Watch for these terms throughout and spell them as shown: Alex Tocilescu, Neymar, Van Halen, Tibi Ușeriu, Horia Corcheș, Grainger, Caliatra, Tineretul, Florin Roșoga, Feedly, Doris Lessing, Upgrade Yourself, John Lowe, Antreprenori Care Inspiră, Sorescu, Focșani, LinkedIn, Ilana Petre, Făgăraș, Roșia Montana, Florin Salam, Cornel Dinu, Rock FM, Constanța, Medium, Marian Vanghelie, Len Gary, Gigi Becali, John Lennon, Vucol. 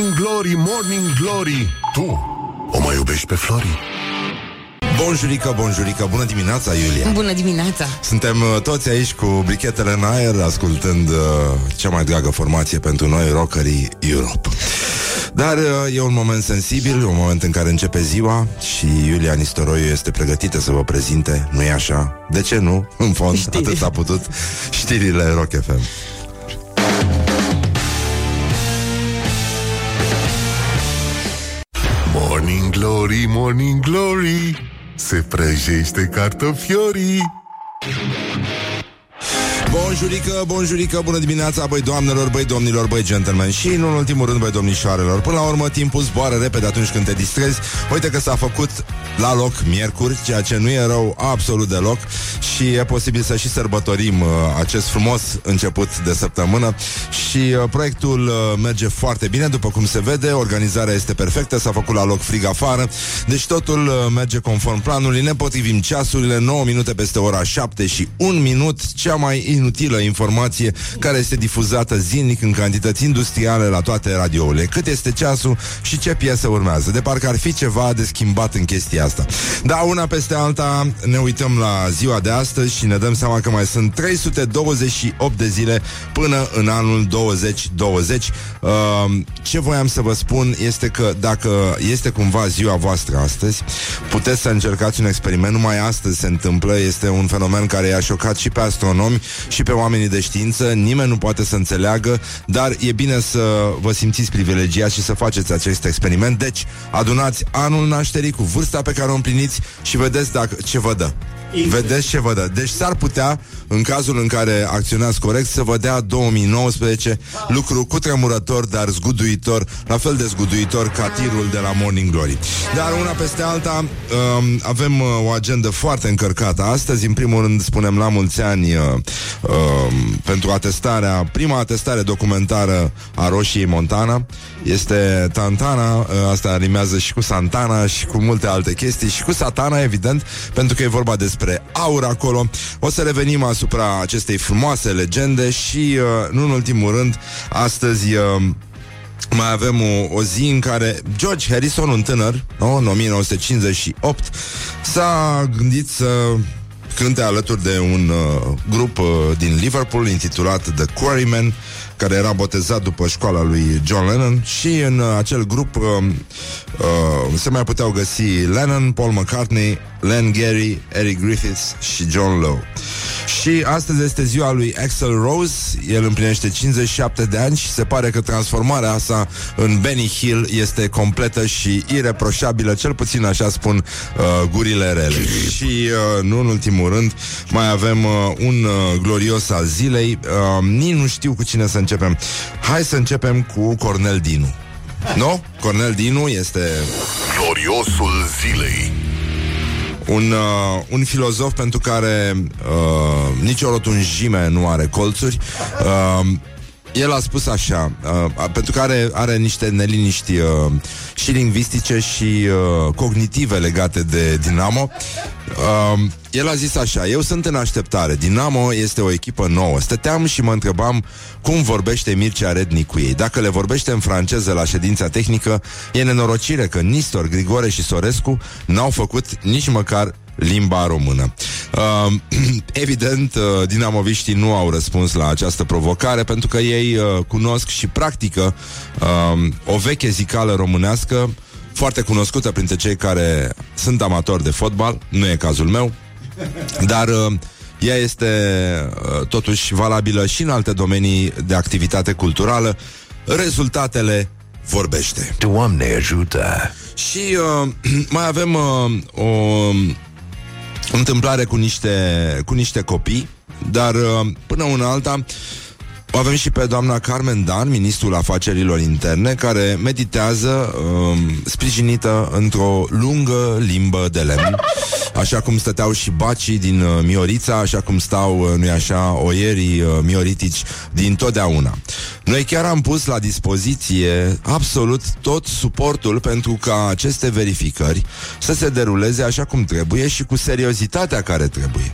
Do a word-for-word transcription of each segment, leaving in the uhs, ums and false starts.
Morning Glory, Morning Glory, tu o mai iubești pe Flori? Bonjurică, bonjurică, bună dimineața, Iulia. Bună dimineața. Suntem toți aici cu brichetele în aer, ascultând uh, cea mai dragă formație pentru noi, rockerii, Europe. Dar uh, e un moment sensibil, un moment în care începe ziua și Iulia Nistoroiu este pregătită să vă prezinte, nu-i așa? De ce nu? În fond, știri. Atât s-a putut. Știrile Rock F M. Morning Glory, Morning Glory, se prăjește cartofiorii. Bonjurică, bonjurică, bună dimineața, băi doamnelor, băi domnilor, băi gentlemen și, în ultimul rând, băi domnișoarelor. Până la urmă, timpul zboară repede atunci când te distrezi. Uite că s-a făcut la loc miercuri, ceea ce nu e rău absolut deloc și e posibil să și sărbătorim uh, acest frumos început de săptămână și uh, proiectul uh, merge foarte bine, după cum se vede, organizarea este perfectă, s-a făcut la loc frig afară, deci totul uh, merge conform planului, ne potrivim ceasurile, nouă minute peste ora șapte și un minut, cea mai inutilă informație care este difuzată zilnic în cantități industriale la toate radiourile. Cât este ceasul și ce piesă urmează. De parcă ar fi ceva de schimbat în chestia asta. Dar una peste alta ne uităm la ziua de astăzi și ne dăm seama că mai sunt trei sute douăzeci și opt de zile până în anul două mii douăzeci. Uh, ce voiam să vă spun este că dacă este cumva ziua voastră astăzi, puteți să încercați un experiment. Numai astăzi se întâmplă. Este un fenomen care i-a șocat și pe astronomi și pe oamenii de știință, nimeni nu poate să înțeleagă, dar e bine să vă simțiți privilegiați și să faceți acest experiment. Deci, adunați anul nașterii cu vârsta pe care o împliniți și vedeți dacă ce vă dă. Exact. Vedeți ce vă dă. Deci s-ar putea, în cazul în care acționați corect, să vă dea două mii nouăsprezece, lucru cutremurător, dar zguduitor, la fel de zguduitor ca tirul de la Morning Glory. Dar una peste alta, avem o agendă foarte încărcată astăzi. În primul rând spunem la mulți ani pentru atestarea, prima atestare documentară a Roșiei Montana. Este Tantana, asta rimează și cu Santana și cu multe alte chestii și cu Satana, evident, pentru că e vorba despre Spre aur acolo. O să revenim asupra acestei frumoase legende și, nu în ultimul rând, astăzi mai avem o, o zi în care George Harrison, un tânăr, no, în o mie nouă sute cincizeci și opt, s-a gândit să cânte alături de un uh, grup uh, din Liverpool intitulat The Quarrymen, care era botezat după școala lui John Lennon și în uh, acel grup uh, uh, se mai puteau găsi Lennon, Paul McCartney, Len Gary, Eric Griffiths și John Lowe. Și astăzi este ziua lui Axel Rose, el împlinește cincizeci și șapte de ani și se pare că transformarea sa în Benny Hill este completă și ireproșabilă, cel puțin așa spun uh, gurile rele. Și uh, nu în ultimul rând, mai avem uh, un uh, glorios al zilei, uh, nici nu știu cu cine să începem. Hai să începem cu Cornel Dinu. Nu? Cornel Dinu este gloriosul zilei. Un, uh, un filozof pentru care uh, nicio rotunjime nu are colțuri. uh, El a spus așa, uh, pentru că are, are niște neliniști uh, și lingvistice și uh, cognitive legate de Dinamo. uh, El a zis așa: eu sunt în așteptare, Dinamo este o echipă nouă. Stăteam și mă întrebam cum vorbește Mircea Rednic cu ei. Dacă le vorbește în franceză la ședința tehnică, e nenorocire că Nistor, Grigore și Sorescu n-au făcut nici măcar limba română. Uh, evident, uh, dinamoviștii nu au răspuns la această provocare, pentru că ei uh, cunosc și practică uh, o veche zicală românească foarte cunoscută printre cei care sunt amatori de fotbal. Nu e cazul meu, dar uh, ea este uh, totuși valabilă și în alte domenii de activitate culturală. Rezultatele vorbește. Doamne ajută! Și uh, mai avem uh, o întâmplare cu niște, cu niște copii, dar uh, până una alta avem și pe doamna Carmen Dan, ministrul afacerilor interne, care meditează uh, sprijinită într-o lungă limbă de lemn, așa cum stăteau și bacii din uh, Miorița, așa cum stau, uh, nu-i așa, oierii uh, mioritici din totdeauna. Noi chiar am pus la dispoziție absolut tot suportul pentru ca aceste verificări să se deruleze așa cum trebuie și cu seriozitatea care trebuie.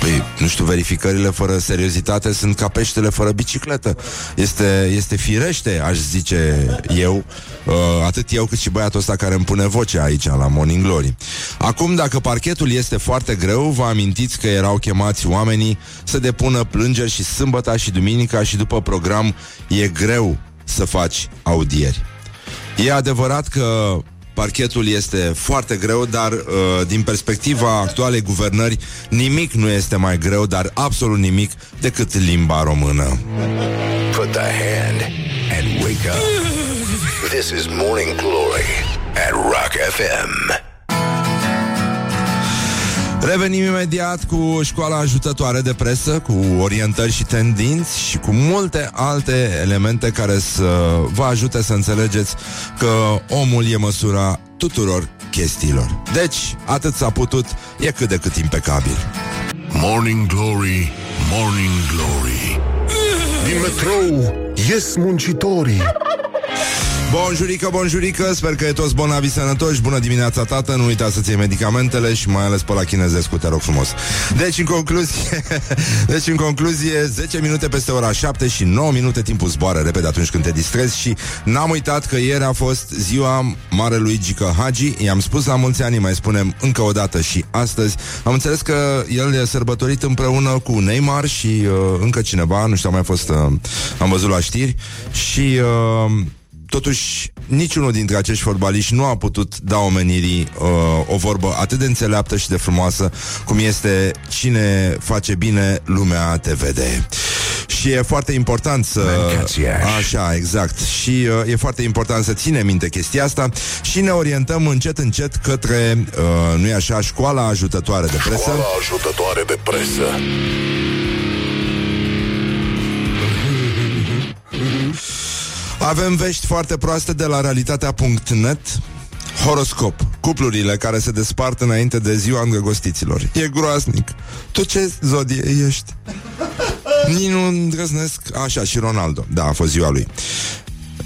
Păi, Nu știu, verificările fără seriozitate sunt ca peștele fără bicicletă. Este, este firește, aș zice eu, uh, atât eu cât și băiatul ăsta care îmi pune voce aici la Morning Glory. Acum, dacă parchetul este foarte greu, vă amintiți că erau chemați oamenii să depună plângeri și sâmbăta și duminica și după program e greu să faci audieri. E adevărat că parchetul este foarte greu, dar uh, din perspectiva actualei guvernări, nimic nu este mai greu, dar absolut nimic, decât limba română. Put the hand and wake up. This is Morning Glory at Rock F M. Revenim imediat cu școala ajutătoare de presă, cu orientări și tendinți și cu multe alte elemente care să vă ajute să înțelegeți că omul e măsura tuturor chestiilor. Deci, atât s-a putut, e cât de cât impecabil. Morning Glory, Morning Glory. Din metrou ies muncitorii. Bonjurică, bonjurică, sper că e toți bonavi sănătoși. Bună dimineața, tată, nu uita să-ți iei medicamentele și mai ales pe la chinezescu, te rog frumos. Deci, în concluzie, deci, în concluzie, zece minute peste ora șapte și nouă minute, timpul zboară repede atunci când te distrezi și n-am uitat că ieri a fost ziua marelui Gică Haji. I-am spus la mulți ani, mai spunem încă o dată și astăzi. Am înțeles că el e sărbătorit împreună cu Neymar și uh, încă cineva, nu știu, am mai fost, uh, am văzut la știri și... Uh, Totuși, niciunul dintre acești fotbaliști nu a putut da omenirii uh, o vorbă atât de înțeleaptă și de frumoasă cum este: cine face bine, lumea te vede. Și e foarte important să... Așa, exact. Și uh, e foarte important să ținem minte chestia asta și ne orientăm încet, încet către, uh, nu-i așa, școala ajutătoare de presă. Școala ajutătoare de presă. Avem vești foarte proaste de la realitatea punct net. Horoscop. Cuplurile care se despart înainte de ziua îndrăgostiților. E groaznic. Tu ce zodie ești? Nici nu îndrăznesc. Așa, și Ronaldo. Da, a fost ziua lui.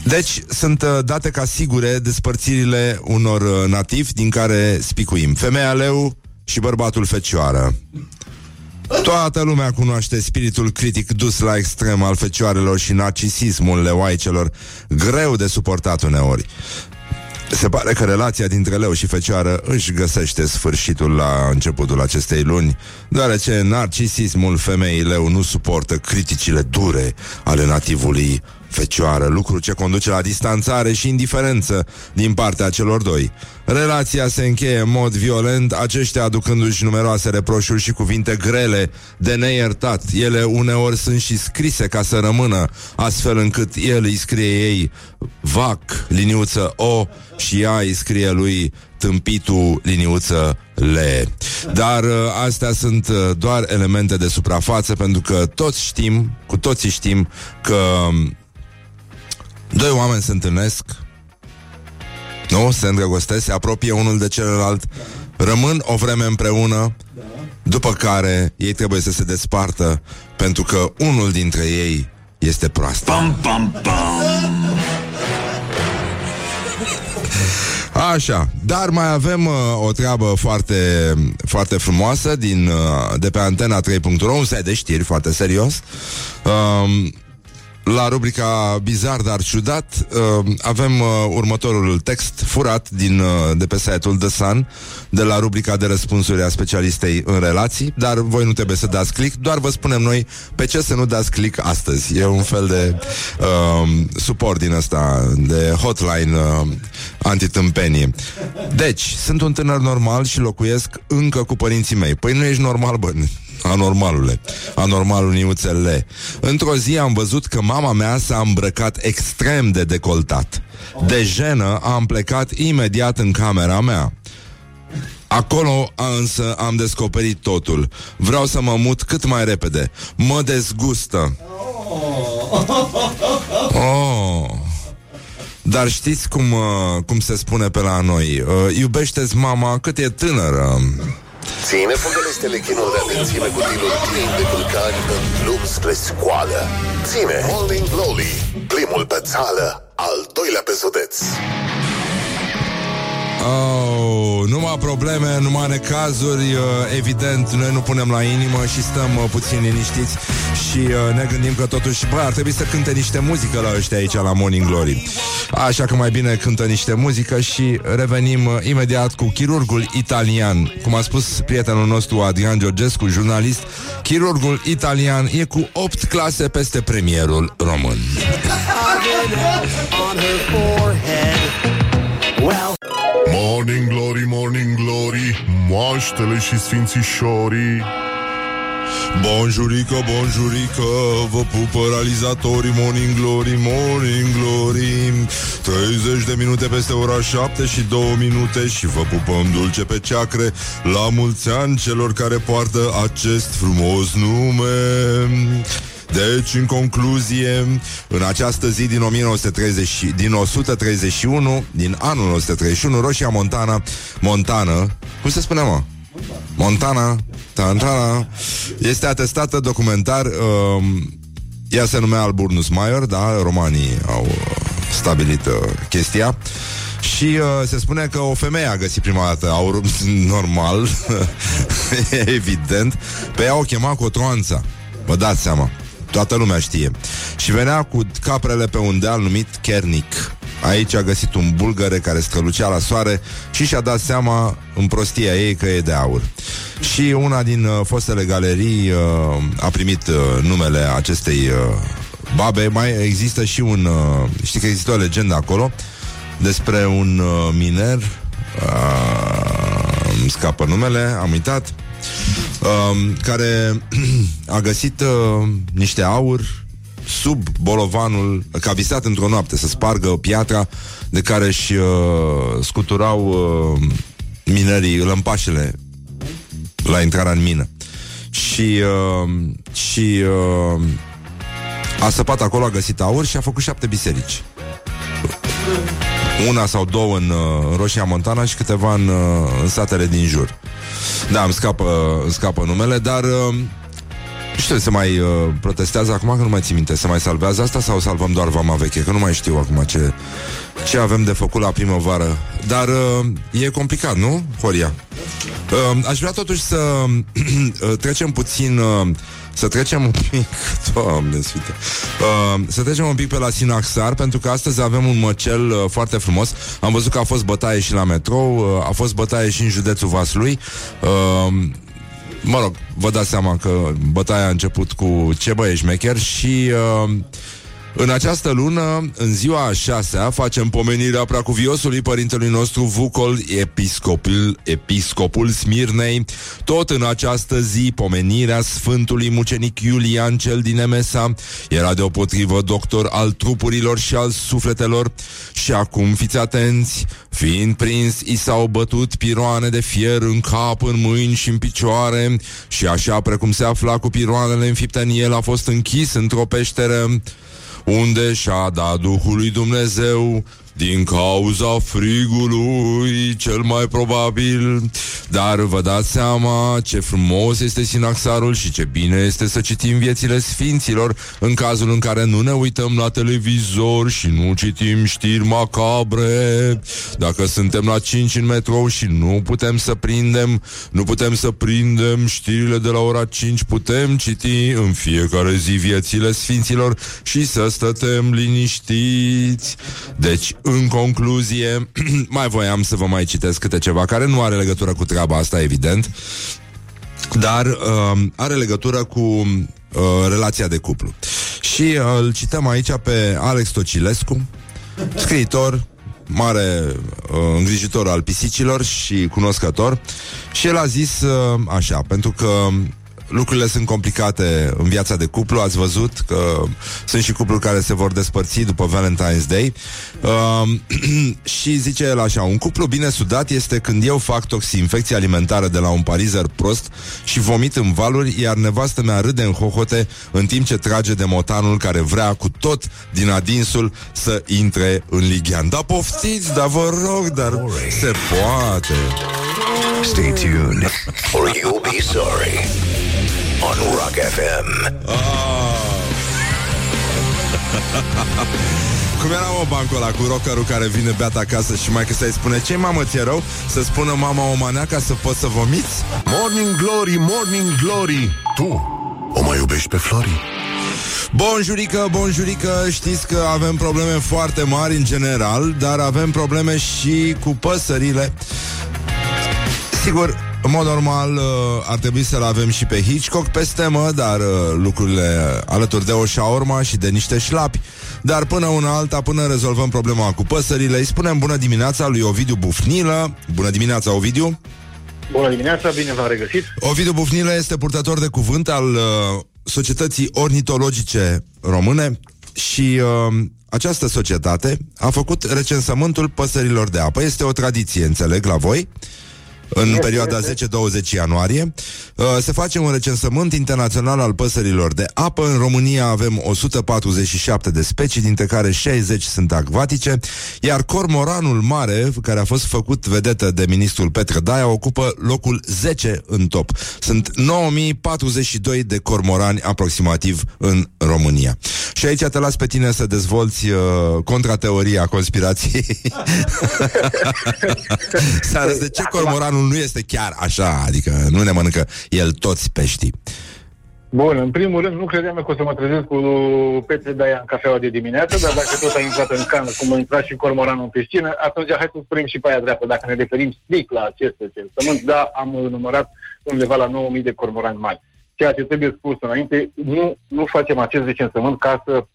Deci sunt date ca sigure despărțirile unor nativi, din care spicuim: femeia leu și bărbatul fecioară. Toată lumea cunoaște spiritul critic dus la extrem al fecioarelor și narcisismul leoaicelor, greu de suportat uneori. Se pare că relația dintre leu și fecioară își găsește sfârșitul la începutul acestei luni, deoarece narcisismul femeii leu nu suportă criticile dure ale nativului fecioară, lucru ce conduce la distanțare și indiferență din partea celor doi. Relația se încheie în mod violent, aceștia aducându-și numeroase reproșuri și cuvinte grele de neiertat. Ele uneori sunt și scrise ca să rămână, astfel încât el îi scrie ei vac, liniuță o, și ea îi scrie lui tâmpitul, liniuță le. Dar astea sunt doar elemente de suprafață, pentru că toți știm, cu toții știm că doi oameni se întâlnesc, nu? Se îndrăgostesc, se apropie unul de celălalt, rămân o vreme împreună, după care ei trebuie să se despartă, pentru că unul dintre ei este proast. Pam, pam, pam. Așa, dar mai avem uh, o treabă foarte, foarte frumoasă din, uh, de pe Antena trei punct ro, un site de știri foarte serios. Uh, La rubrica Bizar, dar ciudat, uh, avem uh, următorul text furat din, uh, de pe site-ul The Sun, de la rubrica de răspunsuri a specialistei în relații, dar voi nu trebuie să dați click, doar vă spunem noi pe ce să nu dați click astăzi. E un fel de uh, suport din ăsta, de hotline uh, antitâmpenie. Deci, sunt un tânăr normal și locuiesc încă cu părinții mei. Păi nu ești normal, bă... Anormalule, anormalul niuțele. Într-o zi am văzut că mama mea s-a îmbrăcat extrem de decoltat. De jenă am plecat imediat în camera mea. Acolo însă am descoperit totul. Vreau să mă mut cât mai repede. Mă dezgustă. Oh. Dar știți cum, cum se spune pe la noi? Iubește-ți mama cât e tânără. Ține fundele stelechinul de atenție cu tilul plin de vulcani în drum spre scoală. Ține Morning Glory, primul pe țală, al doilea pe județ. Oh, nu numai probleme, numai necazuri. Evident, noi nu punem la inimă și stăm puțin liniștiți și ne gândim că totuși, bă, ar trebui să cânte niște muzică la ăștia aici la Morning Glory. Așa că mai bine cântă niște muzică și revenim imediat cu chirurgul italian. Cum a spus prietenul nostru Adrian Georgescu, jurnalist, chirurgul italian e cu opt clase peste premierul român. Morning Glory, Morning Glory, moaștele și sfințișorii. Bonjurică, bonjurică, vă pupă realizatorii Morning Glory, Morning Glory. Treizeci de minute peste ora șapte și două minute și vă pupăm dulce pe ceacre. La mulți ani celor care poartă acest frumos nume. Deci, în concluzie, în această zi din o mie nouă sute treizeci, din o sută treizeci și unu, din anul o sută treizeci și unu, Roșia Montana, Montana, cum se spune, mă? Montana, Tantana, este atestată documentar, uh, ea se numea Alburnus Mayer, da, romanii au stabilit uh, chestia. Și uh, se spune că o femeie a găsit prima dată aurul, normal, evident, pe ea o chema Cotronța, vă dați seama. Toată lumea știe. Și venea cu caprele pe un deal numit Kernic. Aici a găsit un bulgăre care scălucea la soare și și-a dat seama în prostia ei că e de aur. Și una din uh, fostele galerii uh, a primit uh, numele acestei uh, babe. Mai există și un... Uh, știi că există o legendă acolo despre un uh, miner. Uh, îmi scapă numele, am uitat. Uh, care a găsit uh, niște aur sub bolovanul, că a visat într-o noapte să spargă piatra de care își uh, scuturau uh, minerii lămpașele la intrarea în mină. Și uh, și uh, a săpat acolo, a găsit aur și a făcut șapte biserici. Una sau două în uh, Roșia Montana și câteva în, uh, în satele din jur. Da, îmi scapă, îmi scapă numele, dar uh, știu, se mai uh, protestează acum, că nu mai țin minte, se mai salvează asta sau salvăm doar Vama Veche, că nu mai știu acum ce, ce avem de făcut la primăvară. Dar uh, e complicat, nu, Horia? Uh, aș vrea totuși să uh, trecem puțin... Uh, Să trecem un pic, Doamne sfinte, uh, să trecem un pic pe la Sinaxar, pentru că astăzi avem un măcel uh, foarte frumos. Am văzut că a fost bătaie și la metrou, uh, a fost bătaie și în județul Vaslui. uh, Mă rog, vă dați seama că bătaia a început cu ce băie șmecher. Și uh, în această lună, în ziua a șasea, facem pomenirea preacuviosului părintelui nostru Vucol, episcopul, episcopul Smirnei. Tot în această zi, pomenirea Sfântului Mucenic Iulian cel din Emesa. Era deopotrivă doctor al trupurilor și al sufletelor. Și acum fiți atenți, fiind prins, i s-au bătut piroane de fier în cap, în mâini și în picioare. Și așa precum se afla cu piroanele înfipte în el, a fost închis într-o peșteră, unde și-a dat Duhul lui Dumnezeu din cauza frigului, cel mai probabil. Dar vă dați seama ce frumos este Sinaxarul și ce bine este să citim viețile sfinților, în cazul în care nu ne uităm la televizor și nu citim știri macabre. Dacă suntem la cinci în metrou și nu putem să prindem Nu putem să prindem știrile de la ora cinci, putem citi în fiecare zi viețile sfinților și să stătem liniștiți. Deci, în concluzie, mai voiam să vă mai citesc câte ceva care nu are legătură cu treaba asta, evident, dar uh, are legătură cu uh, relația de cuplu. Și uh, îl cităm aici pe Alex Tocilescu, scriitor, mare uh, îngrijitor al pisicilor și cunoscător. Și el a zis uh, așa, pentru că lucrurile sunt complicate în viața de cuplu. Ați văzut că sunt și cupluri care se vor despărți după Valentine's Day. uh, Și zice el așa: un cuplu bine sudat este când eu fac toxinfecție alimentară de la un parizer prost și vomit în valuri, iar nevastă mea râde în hohote în timp ce trage de motanul care vrea cu tot din adinsul să intre în lighean. Da, poftiți, da, vă rog, dar se poate. Stay tuned or you'll be sorry on Rock F M. Oh. Cum era o bancul ăla cu rockerul care vine beat acasă și maică să-i spune: ce mamă, ți-e rău? Să spună mama o manea ca să poți să vomiți? Morning glory, morning glory, tu o mai iubești pe Flori? Bonjurică, bonjurică, știți că avem probleme foarte mari în general, dar avem probleme și cu păsările. Sigur, în mod normal ar trebui să-l avem și pe Hitchcock peste mă, dar lucrurile alături de o șaorma și de niște șlapi. Dar până una alta, până rezolvăm problema cu păsările, îi spunem bună dimineața lui Ovidiu Bufnilă. Bună dimineața, Ovidiu! Bună dimineața, bine v-am regăsit! Ovidiu Bufnilă este purtător de cuvânt al Societății Ornitologice Române și uh, această societate a făcut recensământul păsărilor de apă. Este o tradiție, înțeleg, la voi. În perioada zece-douăzeci ianuarie se face un recensământ internațional al păsărilor de apă. În România avem o sută patruzeci și șapte de specii, dintre care șaizeci sunt acvatice, iar cormoranul mare, care a fost făcut vedetă de ministrul Petre Daia, ocupă locul zece în top. Sunt nouă mii patruzeci și doi de cormorani aproximativ în România. Și aici te las pe tine să dezvolți uh, contrateoria conspirației. S-a răs de ce cormoranul nu este chiar așa, adică nu ne mănâncă el toți peștii. Bun, în primul rând, nu credeam că o să mă trezesc cu Petre Daia în cafeaua de dimineață, dar dacă tot a intrat în cană, cum a intrat și cormoranul în piscină, atunci hai să spunem și pe aia dreaptă, dacă ne referim strict la acest recensământ, da, am numărat undeva la nouă mii de cormorani mari. Ceea ce trebuie spus înainte, nu, nu facem acest recensământ ca să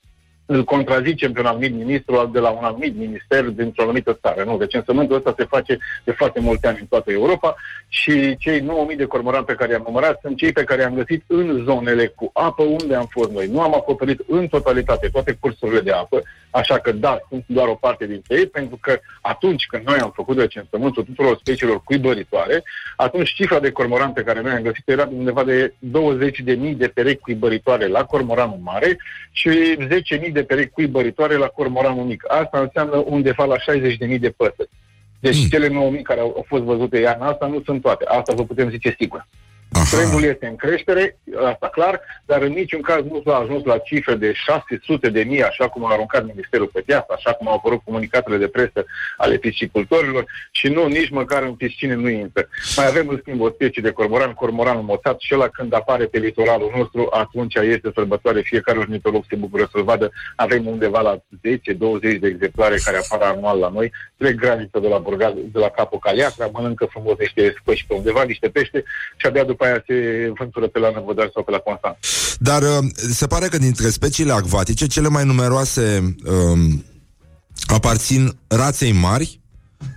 îl contrazicem pe un anumit ministru de la un anumit minister dintr-o anumită țară. Nu, recensământul ăsta se face de foarte multe ani în toată Europa și cei nouă mii de cormorani pe care i-am numărat sunt cei pe care i-am găsit în zonele cu apă unde am fost noi. Nu am acoperit în totalitate toate cursurile de apă, așa că da, sunt doar o parte dintre ei, pentru că atunci când noi am făcut recensământul tuturor speciilor cuibăritoare, atunci cifra de cormoran pe care noi am găsit era undeva de douăzeci de mii de perechi cuibăritoare la cormoranul mare și zece mii de perechi cuibăritoare la cormoranul mic. Asta înseamnă undeva la șaizeci de mii de păsări. Deci mm. cele nouă mii care au fost văzute iar în asta nu sunt toate. Asta vă putem zice sigur. Trendul este în creștere, asta clar, dar în niciun caz nu s-a ajuns la cifre de șase sute de mii, așa cum a aruncat Ministerul pe piață, așa cum au apărut comunicatele de presă ale piscicultorilor și nu, nici măcar în piscine nu intră. Mai avem, în schimb, o specie de cormoran, cormoranul moțat, și ăla când apare pe litoralul nostru, atunci este sărbătoare, fiecare ornitolog se bucură să-l vadă, avem undeva la zece douăzeci de exemplare care apar anual la noi, trec granița de la Burgaz, de la Capul Caliatra, mănâncă frumos niște scoși pe undeva, niște pește și abia după aia se vântură pe la Năvodari sau pe la Constanța. Dar se pare că dintre speciile acvatice, cele mai numeroase um, aparțin raței mari,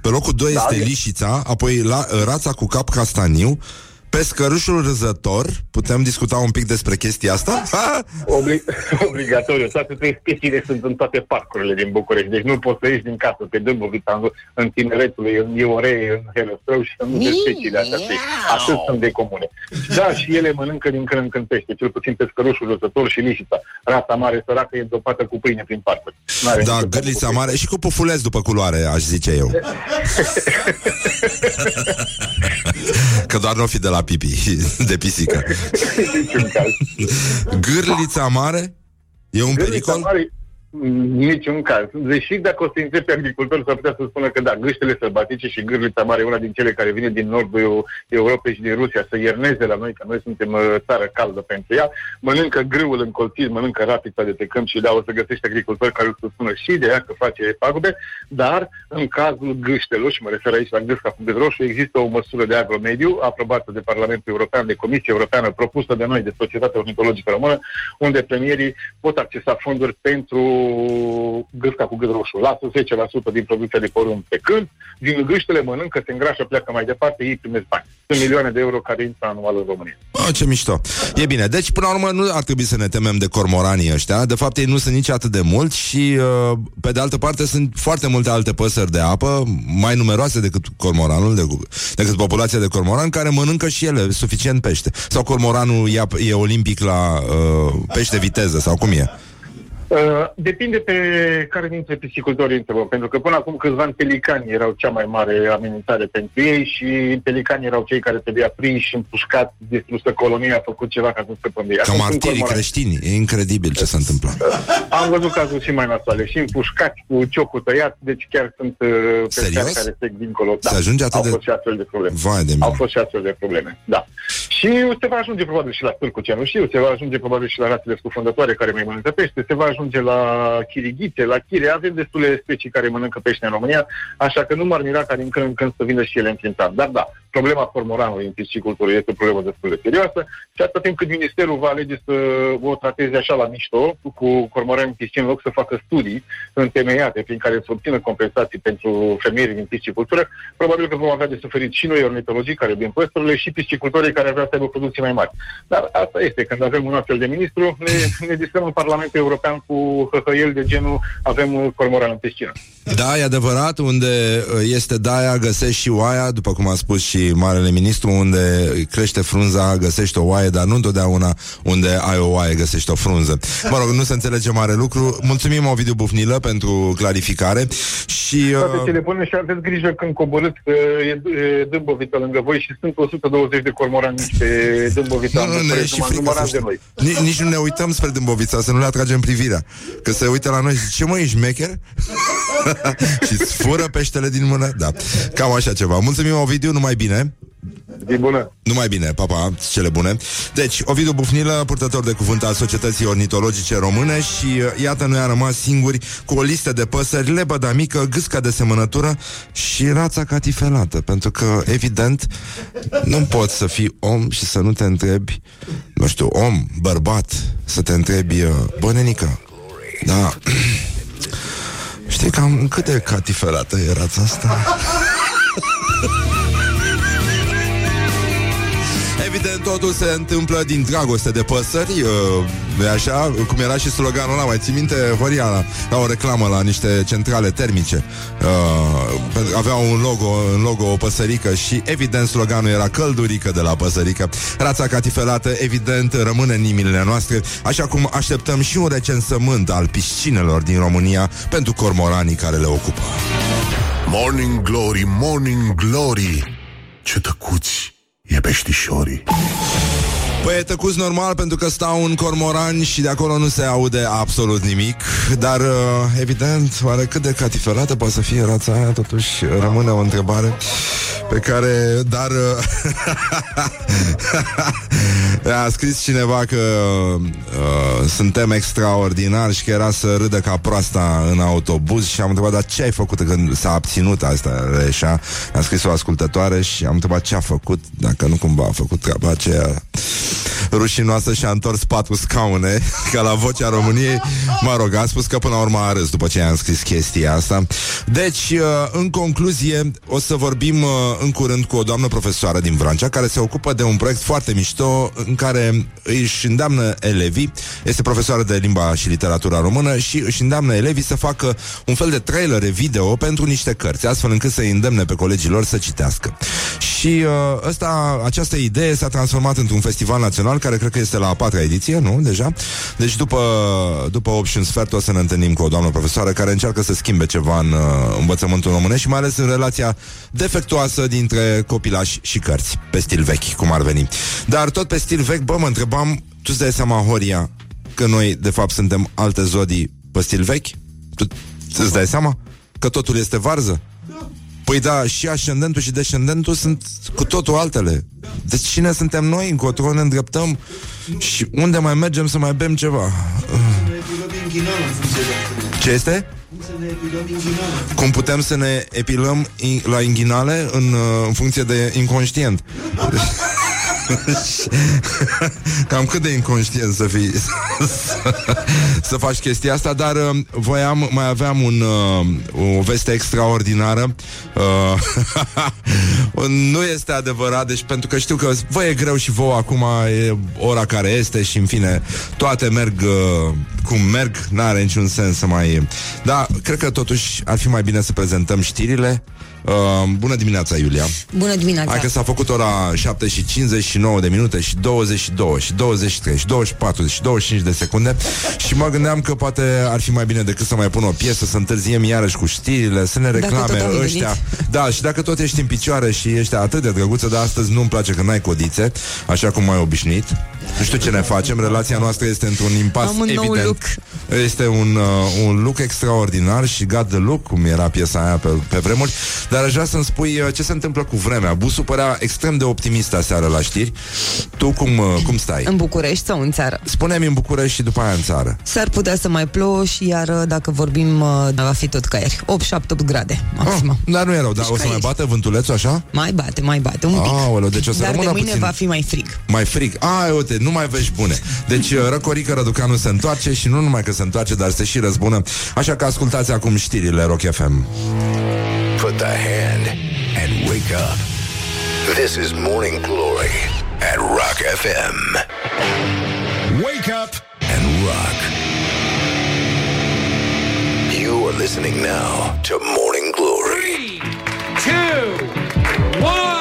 pe locul doi da, este e. lișița, apoi la, rața cu cap castaniu, pescărușul râzător, putem discuta un pic despre chestia asta? Obli- obligatoriu, toate trei speciile sunt în toate parcurile din București, deci nu poți să ieși din casă pe Dâmbovița, în Tineretul, în Iore, în Herăstrău și să nu te speciile astea, atât sunt de comune. Da, și ele mănâncă din când în când pește, cel puțin pescărușul râzător și lișița. Rata mare săracă e dopată cu pâine prin parcuri. N-are da, gârlița mare și cu pufuleț după culoare, aș zice eu. Că doar nu o fi de la pipi, de pisică. Gârlița mare? E un pericol? Mare, niciun caz. Deși dacă o să intre pe agricultor, s-ar putea să spună că da, gâștele sălbatice și gârlița mare, una din cele care vine din nordul Europei și din Rusia, să ierneze la noi, că noi suntem țară caldă pentru ea, mănâncă grâul în colțiri, mănâncă rapița de pe câmp și da, o să găsești agricultori care o să spună și de ea că face pagube, dar în cazul gâștelor, și mă refer aici la gâsca cu roșu, există o măsură de agromediu aprobată de Parlamentul European, de Comisia Europeană, propusă de noi, de Societatea Ornitologică Română, unde premierii pot accesa fonduri pentru gâsca cu gât roșu. Lasă zece la sută din producția de porumb pe câmp, din gâștele mănâncă, se îngrașă, pleacă mai departe, ei primesc bani. Sunt milioane de euro care intră anual în România. Oh, ce mișto! E bine, deci până la urmă nu ar trebui să ne temem de cormoranii ăștia, de fapt ei nu sunt nici atât de mulți și pe de altă parte sunt foarte multe alte păsări de apă, mai numeroase decât cormoranul, decât populația de cormoran, care mănâncă și ele suficient pește. Sau cormoranul e, e olimpic la uh, pește viteză, sau cum e? Uh, depinde pe care dintre piscicultori întrebăm, pentru că până acum câțiva ani pelicanii erau cea mai mare amenințare pentru ei și pelicanii erau cei care trebuia prinși, împușcați, distrusă colonia, a făcut ceva ca să scăpăm de ea. Ca martirii creștini, e incredibil ce s-a întâmplat. Uh, am văzut cazuri și mai nasoale, și împușcați cu ciocul tăiat, deci chiar sunt uh, care se dincolo. Da, se au de... fost și astfel de probleme. Vai de au fost și astfel de probleme, da. Și se va ajunge probabil și la stârcul cenușiu, se va ajunge probabil și la rațele scufundătoare care mai mănâncă pește, se va ajunge la chirighițe, la chire, avem destule specii care mănâncă pește în România, așa că nu m-ar mira ca din când în când să vină și ele în printan. Dar da, problema cormoranului în piscicultură este o problemă destul de serioasă și atât timp cât ministerul va alege să o trateze așa la mișto, cu cormorani în piscine, în loc să facă studii întemeiate prin care să obțină compensații pentru fermierii din piscicultură, probabil că vom avea de suferit și noi ornitologii care bem păsturile și piscicultorii care vreau să aibă producții mai mari. Dar asta este, când avem un astfel de ministru, ne, ne distrăm în Parlamentul European cu hăhăieli de genul avem cormoran în piscină. Da, e adevărat, unde este daia, găsești și oaia, după cum a spus și marele ministru, unde crește frunza, găsești o oaie, dar nu întotdeauna unde ai o oaie, găsești o frunză. Mă rog, nu se înțelege mare lucru. Mulțumim, Ovidiu Bufnilă, pentru clarificare. Și toate cele bune și aveți grijă când coborâți, că e Dâmbovița lângă voi și sunt o sută douăzeci de cormorani nici pe Dâmbovița. Nu, nu, și frică, de noi. Nici, nici nu ne uităm spre Dâmbovița, să nu le atragem privirea. Că se uită la noi și zice, ce mă, ești mecher? Și-ți fură peștele din mână. Da, cam așa ceva. Mulțumim, Ovidiu, numai bine. Zi bună. Numai bine, pa, pa, cele bune. Deci, Ovidiu Bufnilă, purtător de cuvânt al Societății Ornitologice Române. Și iată, noi am rămas singuri cu o listă de păsări, lebăda mică, gâsca de semănătură și rața catifelată. Pentru că, evident, nu poți să fii om și să nu te întrebi, nu știu, om, bărbat, să te întrebi, bă, nenică, da, știi cam cât de catifelată e rața asta? Evident, totul se întâmplă din dragoste de păsări, e așa, cum era și sloganul ăla, mai ții minte, Horia, la, la o reclamă la niște centrale termice. Uh, avea un logo, un logo, o păsărică și, evident, sloganul era căldurică de la păsărică. Rața catifelată, evident, rămâne în inimile noastre, așa cum așteptăm și un recensământ al piscinelor din România pentru cormoranii care le ocupă. Morning Glory, Morning Glory, ce tăcuți! E peștișorii. Păi e tăcut normal, pentru că stau în cormoran și de acolo nu se aude absolut nimic. Dar, evident, oare cât de catifelată poate să fie rața aia? Totuși rămâne o întrebare pe care, dar a scris cineva că uh, suntem extraordinari și că era să râdă ca proasta în autobuz. Și am întrebat, dar ce ai făcut când s-a abținut asta? Reșa, a scris o ascultătoare și am întrebat ce a făcut, dacă nu cumva a făcut treaba aceea rușinoasă și a întors patru scaune ca la Vocea României. Mă rog, a spus că până la urmă a râs după ce i-am scris chestia asta. Deci, în concluzie, o să vorbim în curând cu o doamnă profesoară din Vrancea care se ocupă de un proiect foarte mișto în care își îndeamnă elevii, este profesoară de limba și literatura română și își îndeamnă elevii să facă un fel de trailere video pentru niște cărți, astfel încât să îi îndemne pe colegii lor să citească. Și ăsta, această idee s-a transformat într-un festival național care cred că este la a patra ediție, nu? Deja? Deci după, după opt și un sfert o să ne întâlnim cu o doamnă profesoară care încearcă să schimbe ceva în uh, învățământul românesc și mai ales în relația defectuoasă dintre copilași și cărți, pe stil vechi, cum ar veni. Dar tot pe stil vechi, bă, mă întrebam, tu îți dai seama, Horia, că noi, de fapt, suntem alte zodii pe stil vechi? Tu îți dai seama că totul este varză? Păi da, și ascendentul și descendentul sunt cu totul altele. Deci cine suntem noi, încotro ne îndreptăm și unde mai mergem să mai bem ceva? Ce este? Cum putem să ne epilăm la inghinale în, în funcție de inconștient? Cam cât de inconștient să fii să faci chestia asta. Dar voiam, mai aveam un, o veste extraordinară. Nu este adevărat, deci, pentru că știu că vă e greu și vouă. Acum e ora care este și în fine toate merg cum merg, n-are niciun sens să mai... Dar cred că totuși ar fi mai bine să prezentăm știrile. Bună dimineața, Iulia. Bună dimineața. Hai că s-a făcut ora șapte și cincizeci și nouă douăzeci și nouă de minute și douăzeci și doi și douăzeci și trei și douăzeci și patru și douăzeci și cinci de secunde și mă gândeam că poate ar fi mai bine decât să mai pun o piesă, să întârziem iarăși cu știrile, să ne reclame ăștia. Da, și dacă tot ești în picioare și ești atât de drăguță, dar astăzi nu-mi place că n-ai codițe, așa cum m-ai obișnuit. Nu știu ce ne facem, relația noastră este într-un impas un evident. Este un, uh, un look extraordinar și God the Look, cum era piesa aia pe, pe vremuri. Dar aș vrea să-mi spui uh, ce se întâmplă cu vremea. Busu părea extrem de optimist aseară la știri. Tu cum, uh, cum stai? În București sau în țară? Spune-mi în București și după aia în țară. S-ar putea să mai plouă și iar dacă vorbim uh, va fi tot caieri. opt, șapte, opt grade maximă. Ah, dar nu e rău, dar deci o să caieri. Mai bate vântulețul așa? Mai bate, mai bate, un pic. Aoleu, deci o să dar de mâine puțin. Va fi mai frig. Mai frig. Ah, uite, nu mai vești bune. Deci Răcorică Răducanu se întoarce și nu numai că se întoarce, dar se și răzbună. Așa că ascultați acum știrile Rock F M. Put the hand and wake up. This is Morning Glory at Rock F M. Wake up and rock. You are listening now to Morning Glory. three, two, one.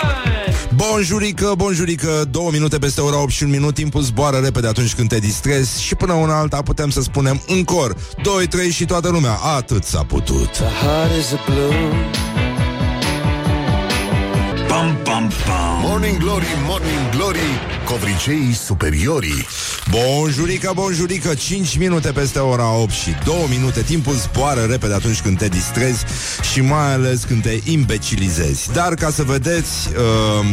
Bonjurică, bonjurică, două minute peste ora opt și un minut, timpul zboară repede atunci când te distrezi și până una alta putem să spunem în cor, doi, trei și toată lumea, atât s-a putut. Pam, pam, pam. Morning Glory, Morning Glory, covriceii superiorii. Bonjurică, bonjurică, cinci minute peste ora opt și două minute. Timpul zboară repede atunci când te distrezi și mai ales când te imbecilizezi. Dar ca să vedeți uh,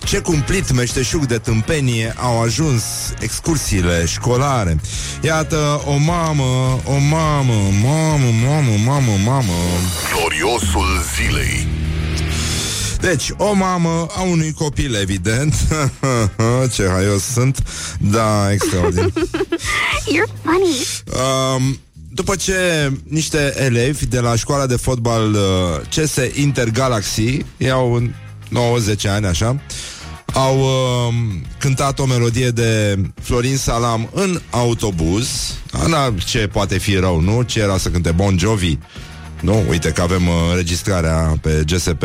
ce cumplit meșteșug de tâmpenie au ajuns excursiile școlare. Iată, o mamă, o mamă, mamă, mamă, mamă, mamă. Gloriosul zilei. Deci, o mamă a unui copil, evident. Ce haios sunt. Da, extraordinar. You're funny. um, După ce niște elevi de la școala de fotbal uh, C S Intergalaxy, iau nouăzeci ani, așa, au uh, cântat o melodie de Florin Salam în autobuz. Ana, ce poate fi rău, nu? Ce era să cânte Bon Jovi? Nu, uite că avem înregistrarea uh, pe G S P.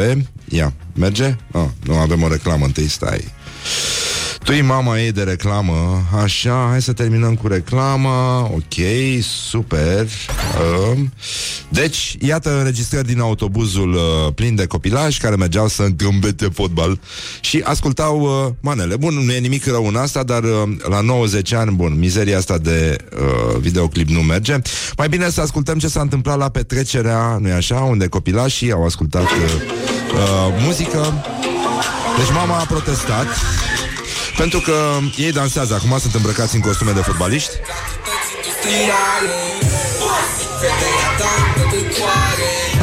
Ia, merge? Ah, nu, avem o reclamă întâi, stai. Tu-i mama ei de reclamă. Așa, hai să terminăm cu reclama. Ok, super. uh, Deci, iată înregistrări din autobuzul uh, plin de copilași care mergeau să îngâmbete fotbal și ascultau uh, manele. Bun, nu e nimic rău în asta, dar uh, la nouăzeci ani, bun, mizeria asta de uh, videoclip nu merge. Mai bine să ascultăm ce s-a întâmplat la petrecerea, nu-i așa, unde copilașii au ascultat uh, uh, muzică. Deci mama a protestat pentru că ei dansează, acum sunt îmbrăcați în costume de fotbaliști.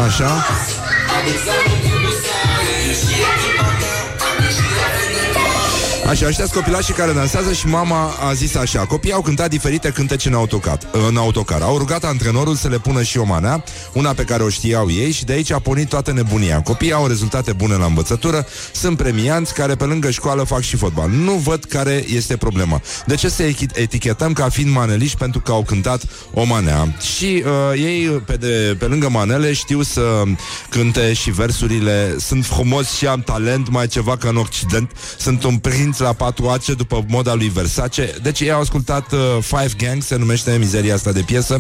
Așa. Așa, ăștia sunt copilașii care dansează și mama a zis așa. Copiii au cântat diferite cântece în autocar, în autocar. Au rugat antrenorul să le pună și o manea, una pe care o știau ei, și de aici a pornit toată nebunia. Copiii au rezultate bune la învățătură, sunt premianți care pe lângă școală fac și fotbal. Nu văd care este problema. De ce să etichetăm ca fiind maneliști pentru că au cântat o manea? Și uh, ei, pe, de, pe lângă manele, știu să cânte și versurile. Sunt frumos și am talent, mai ceva ca în Occident. Sunt un prinț la patru ace după moda lui Versace. Deci ei au ascultat uh, Five Gang, se numește mizeria asta de piesă.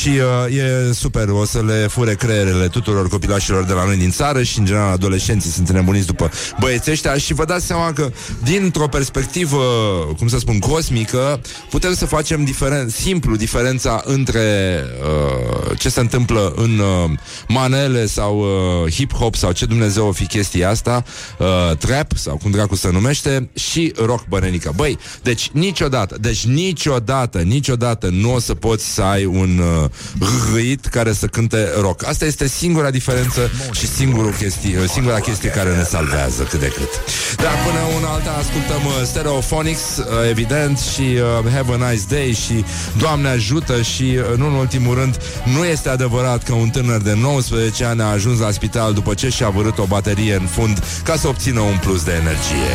Și uh, e super, o să le fure creierele tuturor copilașilor de la noi din țară. Și în general adolescenții sunt nebuniți după băieții ăștia. Și vă dați seama că dintr-o perspectivă, cum să spun, cosmică, putem să facem diferen- simplu diferența între uh, ce se întâmplă în uh, manele sau uh, hip-hop sau ce Dumnezeu o fi chestia asta, uh, trap sau cum dracu se numește, și rock bănenică. Băi, deci niciodată, deci niciodată, niciodată nu o să poți să ai un râit care să cânte rock. Asta este singura diferență și singura chestie, singura chestie care ne salvează cât de cât. Dar până una alta ascultăm Stereophonics, evident, și Have a Nice Day și Doamne ajută și, nu în ultimul rând, nu este adevărat că un tânăr de nouăsprezece ani a ajuns la spital după ce și-a vărât o baterie în fund ca să obțină un plus de energie.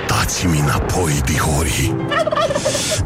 ta Dați-mi înapoi, dihorii.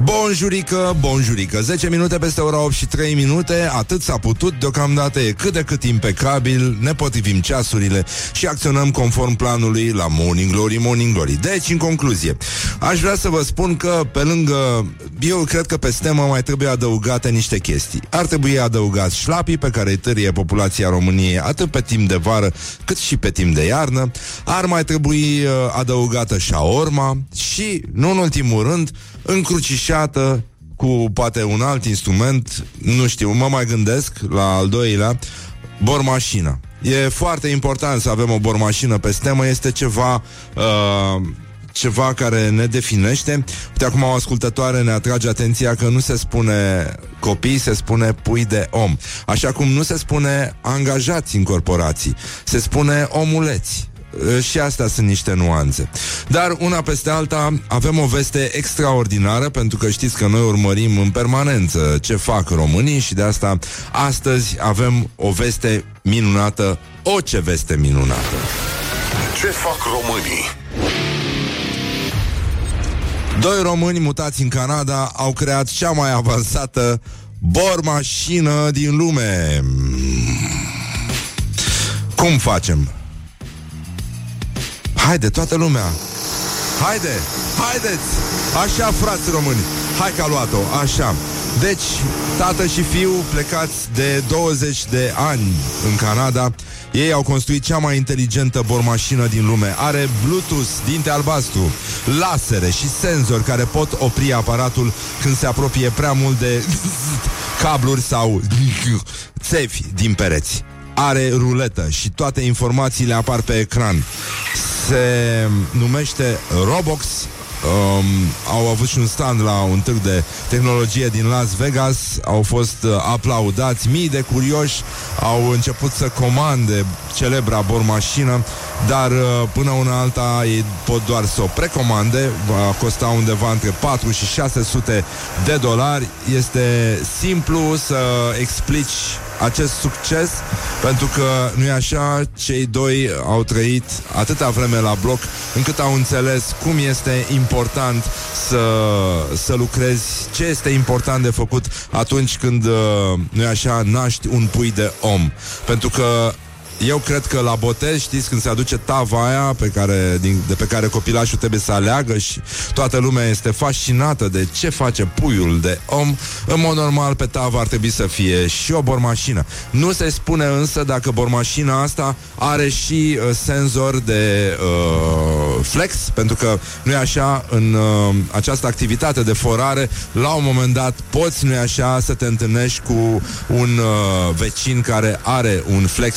Bonjurică, bonjurică. zece minute peste ora opt și trei minute. Atât s-a putut, deocamdată e cât de cât impecabil. Ne potrivim ceasurile și acționăm conform planului la Morning Glory, Morning Glory. Deci, în concluzie, aș vrea să vă spun că pe lângă... Eu cred că pe stemă mai trebuie adăugate niște chestii. Ar trebui adăugați șlapii pe care îi târie populația României atât pe timp de vară cât și pe timp de iarnă. Ar mai trebui adăugată șaorma și, nu în ultimul rând, încrucișată cu poate un alt instrument, nu știu, mă mai gândesc la al doilea, bormașina. E foarte important să avem o bormașină pe stemă, este ceva... Uh, ceva care ne definește. Uite, acum o ascultătoare ne atrage atenția că nu se spune copii, se spune pui de om. Așa cum nu se spune angajați în corporații, se spune omuleți. Și astea sunt niște nuanțe. Dar una peste alta, avem o veste extraordinară, pentru că știți că noi urmărim în permanență ce fac românii și de asta astăzi avem o veste minunată. O, ce veste minunată! Ce fac românii? Doi români mutați în Canada au creat cea mai avansată bormașină din lume. Cum facem? Haide, toată lumea! Haide! Haideți! Așa, frați români! Hai că a luat-o! Așa! Deci, tată și fiu plecați de douăzeci de ani în Canada. Ei au construit cea mai inteligentă bormașină din lume. Are Bluetooth, dinte albastru, lasere și senzori care pot opri aparatul când se apropie prea mult de cabluri sau țevi din pereți. Are ruletă și toate informațiile apar pe ecran. Se numește Robox. Um, au avut și un stand la un târg de tehnologie din Las Vegas. Au fost uh, aplaudați. Mii de curioși au început să comande celebra bormașină. Dar uh, până una alta ei pot doar să o precomande. Va costa undeva între patru și șase sute de dolari. Este simplu să explici acest succes, pentru că, nu-i așa, cei doi au trăit atâta vreme la bloc încât au înțeles cum este important să, să lucrezi, ce este important de făcut atunci când, nu-i așa, naști un pui de om. Pentru că eu cred că la botez, știți, când se aduce tava aia pe care, din, de pe care copilașul trebuie să aleagă și toată lumea este fascinată de ce face puiul de om, în mod normal pe tava ar trebui să fie și o bormașină. Nu se spune însă dacă bormașina asta are și uh, senzor de uh, flex, pentru că, nu-i așa, în uh, această activitate de forare, la un moment dat poți, nu-i așa, să te întâlnești cu un uh, vecin care are un flex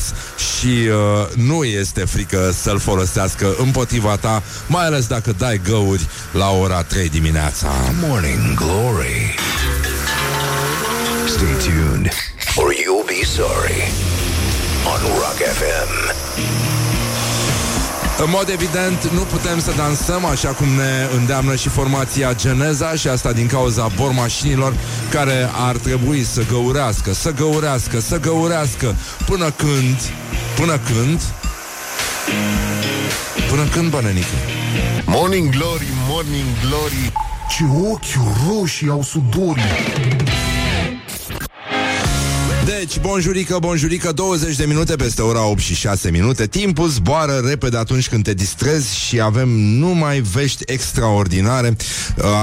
și uh, nu este frică să-l folosească împotriva ta, mai ales dacă dai găuri la ora trei dimineața. Morning Glory. Stay tuned or you'll be sorry on Rock F M. În mod evident, nu putem să dansăm așa cum ne îndeamnă și formația Geneza, și asta din cauza bormașinilor care ar trebui să găurească, să găurească, să găurească până când, până când, până când, bănenică. Morning Glory, Morning Glory, ce ochi roșii au sudorii. Deci, bonjurică, bonjurică, douăzeci de minute peste ora opt și șase minute. Timpul zboară repede atunci când te distrezi și avem numai vești extraordinare,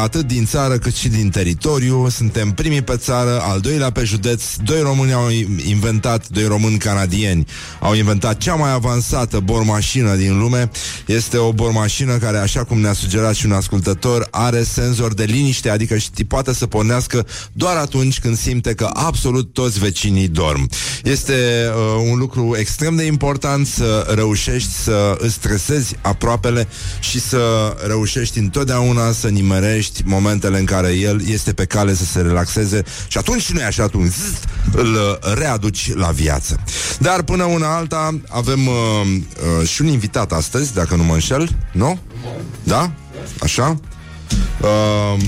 atât din țară cât și din teritoriu. Suntem primii pe țară, al doilea pe județ. Doi români au inventat, doi români canadieni au inventat cea mai avansată bormașină din lume. Este o bormașină care, așa cum ne-a sugerat și un ascultător, are senzor de liniște, adică poate să pornească doar atunci când simte că absolut toți vecinii dorm. Este uh, un lucru extrem de important să reușești să îți stresezi aproapele și să reușești întotdeauna să nimerești momentele în care el este pe cale să se relaxeze și atunci, nu e așa, tu îl readuci la viață. Dar până una alta avem uh, uh, și un invitat astăzi, dacă nu mă înșel, nu? Da? Așa? Uh,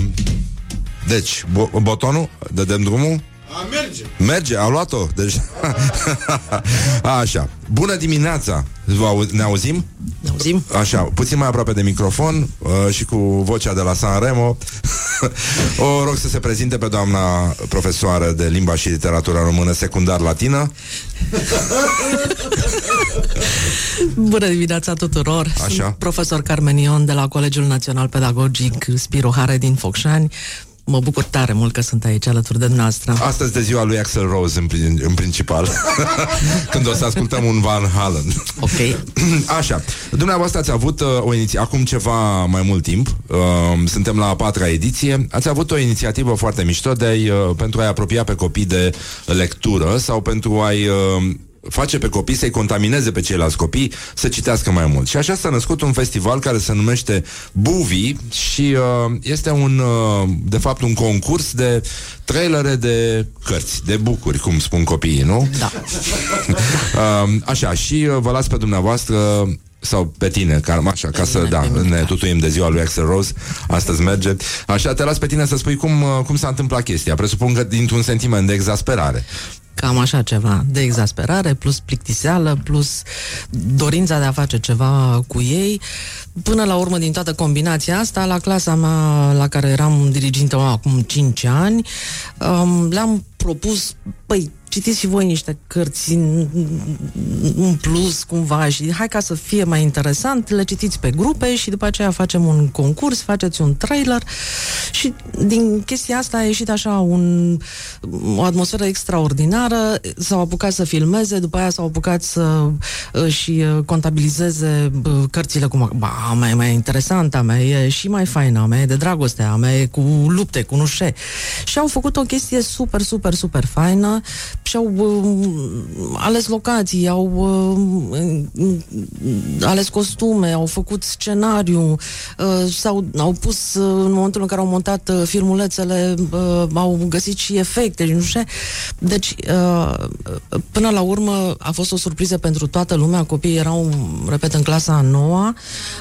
deci, bo- botonul, dăm drumul. A, merge. Merge, a luat-o deja. Așa. Bună dimineața. Ne auzim? Ne auzim. Așa, puțin mai aproape de microfon uh, și cu vocea de la Sanremo. O rog să se prezinte pe doamna profesoară de limba și literatura română secundar latină. Bună dimineața tuturor. Așa. Sunt profesor Carmen Ion de la Colegiul Național Pedagogic Spiru Hare din Focșani. Mă bucur tare mult că sunt aici alături de dumneavoastră. Astăzi de ziua lui Axel Rose, în, în principal. Când o să ascultăm un Van Halen. Ok. Așa. Dumneavoastră ați avut uh, o inițiativă, acum ceva mai mult timp, uh, suntem la a patra ediție, ați avut o inițiativă foarte mișto de a-i, uh, pentru a-i apropia pe copii de lectură sau pentru a-i... Uh, face pe copii să-i contamineze pe ceilalți copii să citească mai mult. Și așa s-a născut un festival care se numește Buvi și uh, este un uh, de fapt un concurs de trailere de cărți, de bucuri, cum spun copiii, nu? Da. uh, așa, și uh, vă las pe dumneavoastră sau pe tine, Carmen, așa, ca să da, ne tutuim de ziua lui Axel Rose. Astăzi merge. Așa, te las pe tine să spui cum, cum s-a întâmplat chestia. Presupun că dintr-un sentiment de exasperare. Cam așa ceva, de exasperare, plus plictiseală, plus dorința de a face ceva cu ei. Până la urmă, din toată combinația asta, la clasa mea, la care eram dirigintă acum cinci ani, le-am propus, păi, citiți și voi niște cărți în plus, cumva, și hai ca să fie mai interesant, le citiți pe grupe și după aceea facem un concurs, faceți un trailer și din chestia asta a ieșit așa un, o atmosferă extraordinară, s-au apucat să filmeze, după aia s-au apucat să și contabilizeze cărțile cum, ba, a mea e mai interesantă, a mea e și mai faină, a mea e de dragoste, a mea e cu lupte, cu nușe. Și au făcut o chestie super, super, super faină. Și-au uh, ales locații, au uh, ales costume, au făcut scenariu, uh, s-au, au pus, uh, în momentul în care au montat uh, filmulețele, uh, au găsit și efecte, nu știu. Deci, uh, până la urmă, a fost o surpriză pentru toată lumea. Copiii erau, repet, în clasa a noua.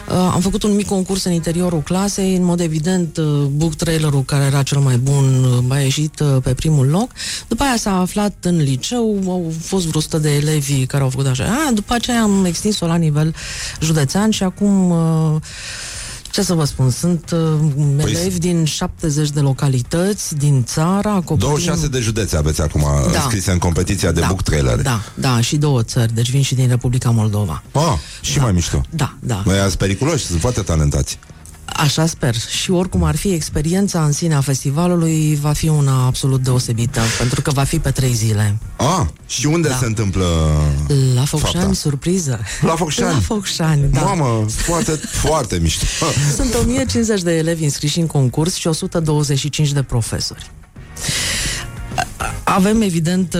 Uh, am făcut un mic concurs în interiorul clasei. În mod evident, uh, book trailerul care era cel mai bun uh, a ieșit uh, pe primul loc. După aia s-a aflat în liceu, au fost vreo sută de elevi care au făcut așa. A, după aceea am extins-o la nivel județean și acum, ce să vă spun, sunt păi elevi din șaptezeci de localități din țara. Acoperim... douăzeci și șase de județe aveți acum, da, scrise în competiția de da, book trailer. Da, da, și două țări, deci vin și din Republica Moldova. Ah, și da, mai mișto. Da, da. Noi ați periculoși, sunt foarte talentați. Așa sper. Și oricum ar fi, experiența în sine a festivalului va fi una absolut deosebită, pentru că va fi pe trei zile. Ah, și unde da. se întâmplă La Focșani, fapta? Surpriză. La Focșani? La Focșani, da. Mamă, foarte, foarte mișto. Sunt o mie cincizeci de elevi înscriși în concurs și o sută douăzeci și cinci de profesori. Avem, evident,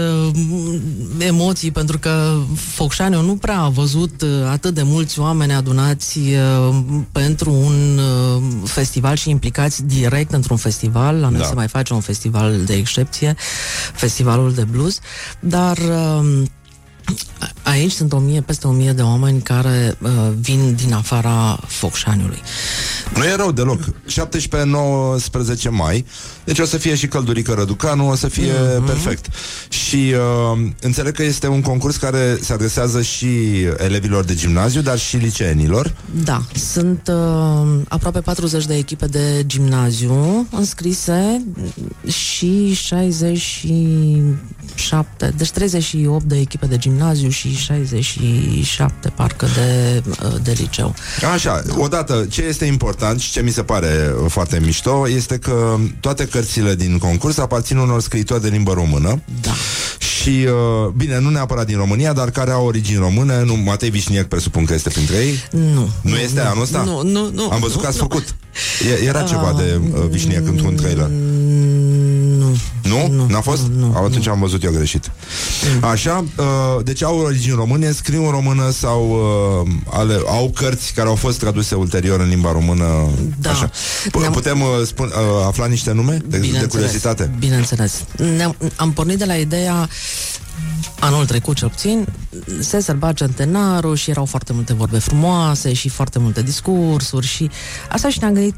emoții, pentru că Focșaniu nu prea a văzut atât de mulți oameni adunați pentru un festival și implicați direct într-un festival. La noi da. se mai face un festival de excepție, festivalul de blues, dar... Aici sunt o mie, peste o mie de oameni care uh, vin din afara Focșaniului. Nu e rău deloc. șaptesprezece-nouăsprezece mai, deci o să fie și Căldurică Răducanu, o să fie mm-hmm. perfect. Și uh, înțeleg că este un concurs care se adresează și elevilor de gimnaziu, dar și liceenilor. Da, sunt uh, aproape patruzeci de echipe de gimnaziu înscrise și șaizeci și șapte, deci treizeci și opt de echipe de gimnaziu și șaizeci și șapte parcă de, de liceu. Așa, da. Odată, ce este important și ce mi se pare foarte mișto este că toate cărțile din concurs aparțin unor scriitori de limbă română. Da. Și, bine, nu neapărat din România, dar care au origini române. Nu, Matei Vișniac presupun că este printre ei. Nu. Nu este nu, anul ăsta? Nu, nu, nu. Am văzut nu, că ați nu. făcut. Era uh, ceva de Vișniac într-un trailer. Nu? Nu? N-a fost? Nu, nu, Atunci nu. am văzut eu greșit. Nu. Așa, uh, deci au origini române, scriu în română sau uh, ale, au cărți care au fost traduse ulterior în limba română. Da. Așa. P- putem uh, spun, uh, afla niște nume de, de curiozitate? Bineînțeles. Ne-am, am pornit de la ideea, anul trecut cel puțin, se sărba centenarul și erau foarte multe vorbe frumoase și foarte multe discursuri și asta și ne-am gândit,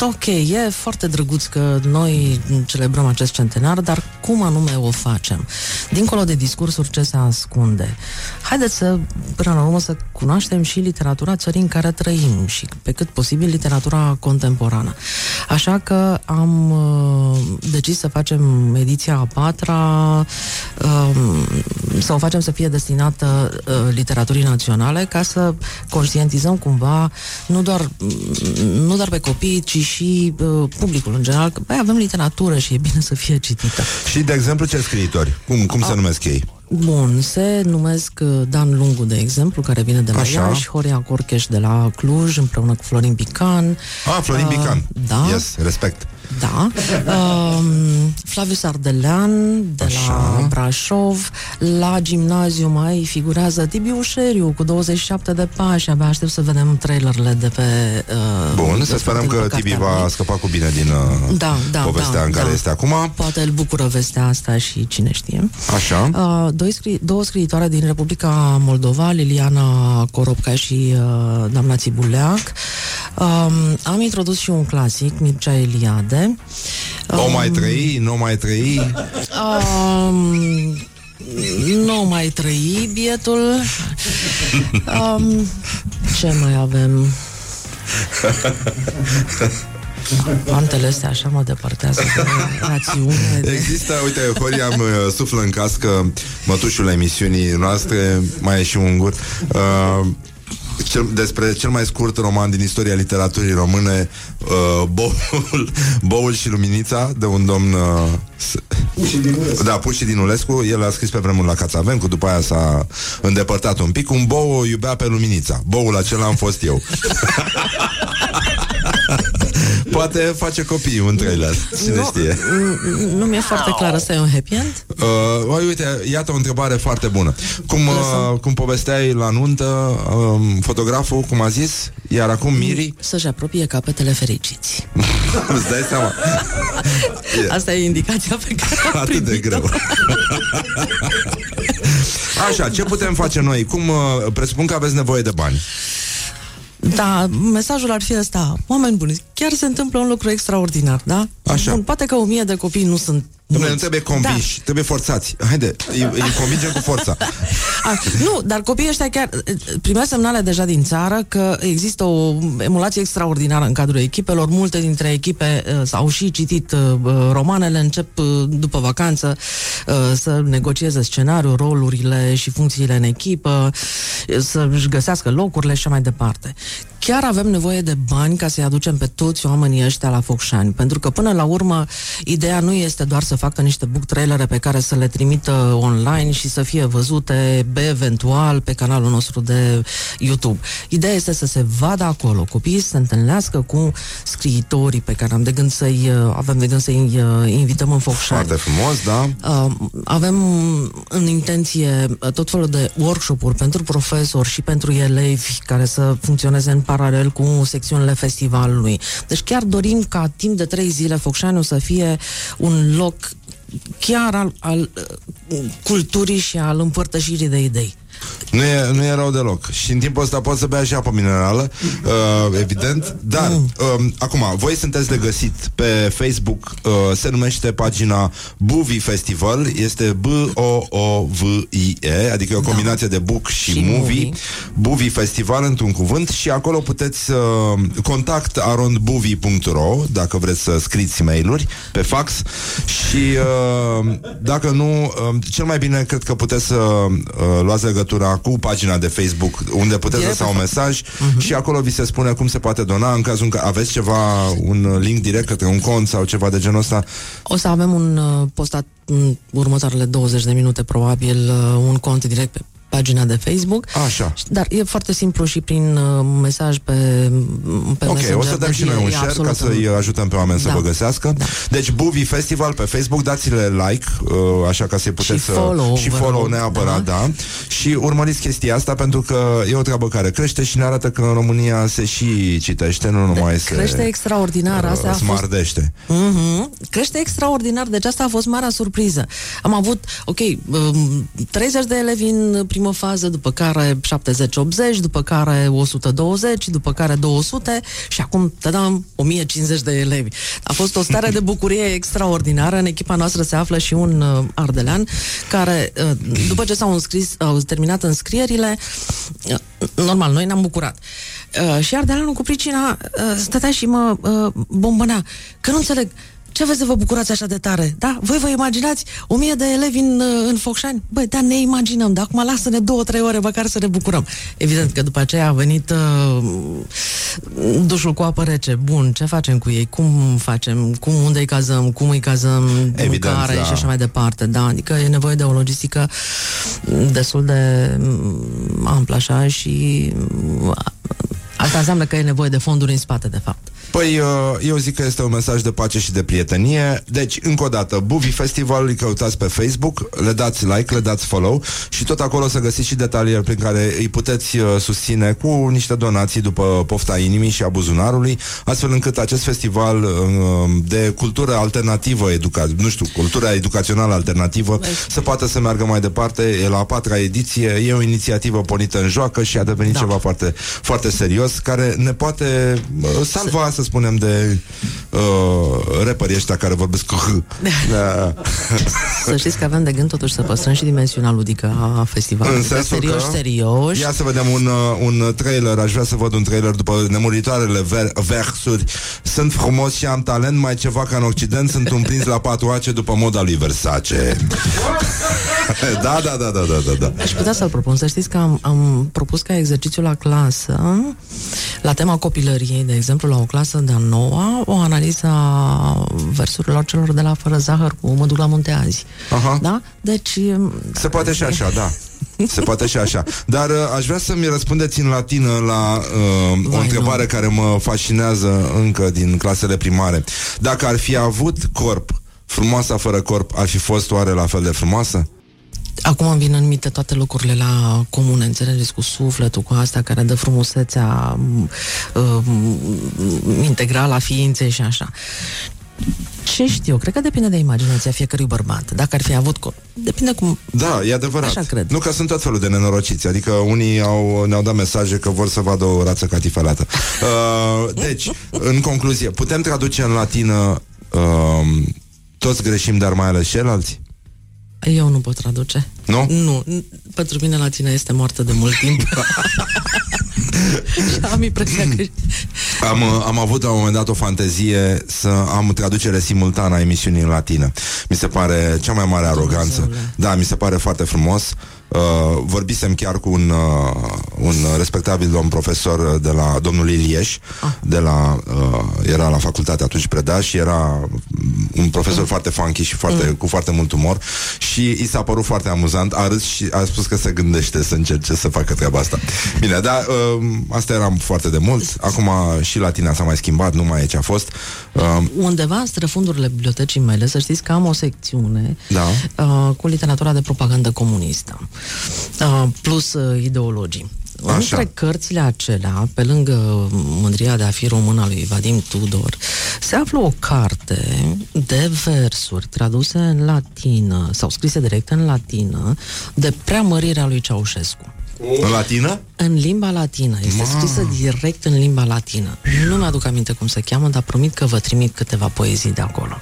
ok, e foarte drăguț că noi celebrăm acest centenar, dar cum anume o facem? Dincolo de discursuri, ce se ascunde? Haideți să, până la urmă, să cunoaștem și literatura țării în care trăim și, pe cât posibil, literatura contemporană. Așa că am uh, decis să facem ediția a patra, uh, să o facem să fie destinată uh, literaturii naționale, ca să conștientizăm cumva nu doar, nu doar pe copii, ci și uh, publicul în general, că băi, avem literatură și e bine să fie citită. Și, de exemplu, ce scriitori? Cum, cum a- se numesc ei? Bun, se numesc Dan Lungu, de exemplu, care vine de la Iași, Horia Corcheș de la Cluj, împreună cu Florin Bican. Ah, Florin uh, Bican. Da. Yes, respect. Da. Uh, Flavius Ardelean de Așa. la Brașov. La gimnaziu mai figurează Tibi Ușeriu cu douăzeci și șapte de pași. Abia aștept să vedem trailerele de pe... Uh, Bun, de să sperăm că Tibi va lui. scăpa cu bine din uh, da, da, povestea da, în care da. este acum. Poate îl bucură vestea asta și cine știe. Așa. Uh, Doi scri- două scriitoare din Republica Moldova, Liliana Coropca și uh, doamna Țibuleac. Um, am introdus și un clasic, Mircea Eliade. Um, o mai trăi, nu mai trăi? Um, nu mai trăi, bietul. Um, ce mai avem? Pantele astea așa mă depărtează de rațiune. De... Există, uite, Horia îmi suflă în cască, mătușul emisiunii noastre, mai e și un gur, uh, cel, despre cel mai scurt roman din istoria literaturii române, uh, Boul, Boul și Luminița, de un domn... Uh, Pușii din Ulescu. Da, Pușii din Ulescu. El a scris pe vremuri la Cațavencu, după aia s-a îndepărtat un pic. Un bou o iubea pe Luminița. Boul acela am fost eu. Poate face copii un trailer, cine nu, știe. Nu, nu mi-e foarte clar, asta e un happy end? Uh, uite, iată o întrebare foarte bună. Cum, uh, cum povesteai la nuntă, uh, fotograful, cum a zis, iar acum Miri... Să-și apropie capetele fericiți. Îți dai seama. Asta e indicația pe care am primit-o. Atât de greu. Așa, ce putem face noi? Cum, uh, presupun că aveți nevoie de bani. Da, mesajul ar fi ăsta. Oameni buni, chiar se întâmplă un lucru extraordinar, da? Așa. Bun, poate că o mie de copii nu sunt... Dom'le, nu trebuie conviși, da. Trebuie forțați. Haide, îi, îi convingem cu forța. A, nu, dar copiii ăștia chiar primeau semnale deja din țară că există o emulație extraordinară în cadrul echipelor. Multe dintre echipe uh, au și citit uh, romanele, încep uh, după vacanță uh, să negocieze scenariul, rolurile și funcțiile în echipă, uh, să-și găsească locurile și mai departe. Chiar avem nevoie de bani ca să-i aducem pe toți oamenii ăștia la Focșani, pentru că până la urmă ideea nu este doar să facă niște book trailere pe care să le trimită online și să fie văzute eventual pe canalul nostru de YouTube. Ideea este să se vadă acolo, copiii să se întâlnească cu scriitorii pe care am de gând să-i, avem de gând să-i invităm în Focșani. Foarte frumos, da? Avem în intenție tot felul de workshop-uri pentru profesori și pentru elevi care să funcționeze în paralel cu secțiunile festivalului. Deci chiar dorim ca timp de trei zile Focșaniul să fie un loc chiar al, al culturii și al împărtășirii de idei. Nu e, nu e rău deloc. Și în timpul ăsta poți să bea și apă minerală, uh, evident. Dar, uh, acum, voi sunteți de găsit pe Facebook, uh, se numește pagina Buvi Festival, este B O O V I E, adică e o combinație da. de book și, și movie. Buvi Festival, într-un cuvânt, și acolo puteți uh, contact arond buvi punct ro dacă vreți să scriți mail-uri pe fax și uh, dacă nu, uh, cel mai bine cred că puteți să uh, luați cu pagina de Facebook unde puteți lăsa un mesaj uh-huh. și acolo vi se spune cum se poate dona în cazul în care aveți ceva, un link direct către un cont sau ceva de genul ăsta. O să avem un uh, postat în următoarele douăzeci de minute probabil uh, un cont direct pe pagina de Facebook. Așa. Dar e foarte simplu și prin uh, mesaj pe, pe Ok, Messenger, o să dăm și noi un share ca să-i ajutăm pe oameni da. să vă găsească. Da. Deci Buvi Festival pe Facebook, dați-le like, uh, așa ca să-i puteți și follow, și follow neapărat, da. da. Și urmăriți chestia asta pentru că e o treabă care crește și ne arată că în România se și citește, nu numai se... Crește extraordinar, asta a fost... Mm-hmm. Crește extraordinar, deci asta a fost marea surpriză. Am avut, ok, treizeci de elevi în prim ultimă fază, după care șaptezeci optzeci, după care o sută douăzeci, după care două sute și acum tadam, o mie cincizeci de elevi. A fost o stare de bucurie extraordinară. În echipa noastră se află și un uh, ardelean care, uh, după ce s-au înscris, au terminat înscrierile, uh, normal, noi ne-am bucurat. Uh, și ardeleanul cu pricina uh, stătea și mă uh, bombănea. Că nu înțeleg, ce aveți să vă bucurați așa de tare? Da? Voi vă imaginați o mie de elevi în, în Focșani? Băi, da, ne imaginăm, dar acum lasă-ne două, trei ore măcar să ne bucurăm. Evident că după aceea a venit uh, dușul cu apă rece. Bun, ce facem cu ei? Cum facem? Cum, unde îi cazăm? Cum îi cazăm? Evident, mâncare, da. Și așa mai departe. Da, adică e nevoie de o logistică destul de amplă așa și... Asta înseamnă că e nevoie de fonduri în spate, de fapt. Păi, eu zic că este un mesaj de pace și de prietenie. Deci, încă o dată, Bubi Festival, îi căutați pe Facebook, le dați like, le dați follow și tot acolo să găsiți și detalii prin care îi puteți susține cu niște donații după pofta inimii și a buzunarului, astfel încât acest festival de cultură alternativă, educa- nu știu, cultura educațională alternativă, să poată să meargă mai departe. E la a patra ediție, e o inițiativă pornită în joacă și a devenit da. ceva foarte, foarte serios, care ne poate salva, să spunem, de uh, repării ăștia care vorbesc cu... Da. Să știți că avem de gând totuși să păstrăm și dimensiunea ludică a festivalului. În sensul că, serioși, serioși. Ia să vedem un, un trailer, aș vrea să văd un trailer după nemuritoarele ver- versuri. Sunt frumos și am talent, mai ceva ca în Occident, sunt un prins la patru ace după moda lui Versace. Da, da, da, da, da, da. Aș putea să-l propun, să știți că am, am propus ca exercițiu la clasă, la tema copilăriei, de exemplu, la o clasă de-a noua, o analiză a versurilor celor de la Fără Zahăr cu Mă duc la munte azi. Aha. Da? Deci... Se poate și așa, da. Se poate și așa. Dar uh, aș vrea să-mi răspundeți în latină la uh, Vai, o întrebare nu. care mă fascinează încă din clasele primare. Dacă ar fi avut corp, frumoasa fără corp ar fi fost oare la fel de frumoasă? Acum îmi vin în minte toate lucrurile la comune, înțelegeți, cu sufletul, cu asta care dă frumusețea um, integrală a ființei și așa. Ce știu, cred că depinde de imaginația fiecărui bărbat. Dacă ar fi avut corp, depinde cum... Da, e adevărat. Așa cred. Nu, că sunt tot felul de nenorociți. Adică unii au, ne-au dat mesaje că vor să vadă o rață catifelată. Uh, deci, în concluzie, putem traduce în latină uh, toți greșim, dar mai ales ceilalți? Eu nu pot traduce. Nu? Nu. Pentru mine latina este moartă de mult timp. am, că... am, am avut la un moment dat o fantezie să am traducere simultană a emisiunii în latină. Mi se pare cea mai mare aroganță. Da, mi se pare foarte frumos. Uh, vorbisem chiar cu un, uh, un respectabil domn profesor de la domnul Ilieș, ah. de la, uh, era la facultate atunci, preda, și era un profesor mm. foarte funky și foarte, mm. cu foarte mult umor și i s-a părut foarte amuzant, a râs și a spus că se gândește să încerce să facă treaba asta. Bine, dar uh, asta eram foarte de mult, acum și latina s-a mai schimbat, nu mai e ce a fost. Uh, Undeva în străfundurile bibliotecii mele, să știți că am o secțiune da. uh, cu literatura de propagandă comunistă. Uh, plus uh, ideologii. Așa. Între cărțile acelea, pe lângă Mândria de a fi română lui Vadim Tudor, se află o carte de versuri traduse în latină sau scrise direct în latină de Preamărirea lui Ceaușescu. În latină? În limba latină. Este Ma. scrisă direct în limba latină. Nu mi-aduc aminte cum se cheamă, dar promit că vă trimit câteva poezii de acolo.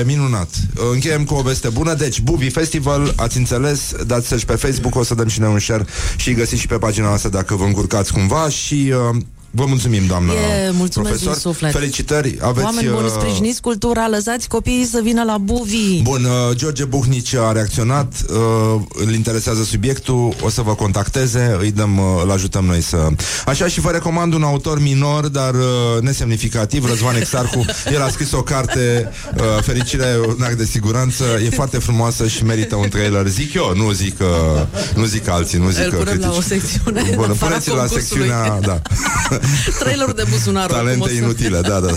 E minunat. Încheiem cu o veste bună. Deci, Bubi Festival, ați înțeles, dați search pe Facebook, o să dăm și noi un share și găsiți și pe pagina noastră dacă vă încurcați cumva și... Uh... Vă mulțumim, doamnă e, profesor. Suflet. Felicitări. Aveți, oameni buni, sprijiniți cultura, lăsați copiii să vină la Buvi. Bun, uh, George Buhnici a reacționat, uh, îl interesează subiectul, o să vă contacteze, îi dăm, uh, îl ajutăm noi să... Așa, și vă recomand un autor minor, dar uh, nesemnificativ, Răzvan Exarcu. El a scris o carte, uh, Fericirea e un act de siguranță, e foarte frumoasă și merită un trailer. Zic eu, nu zic, uh, nu zic alții, nu zic critici. Îl punem la o secțiune. Bun, puneți-l la secțiunea, da. Trailerul de buzunar. Talente inutile, da, da.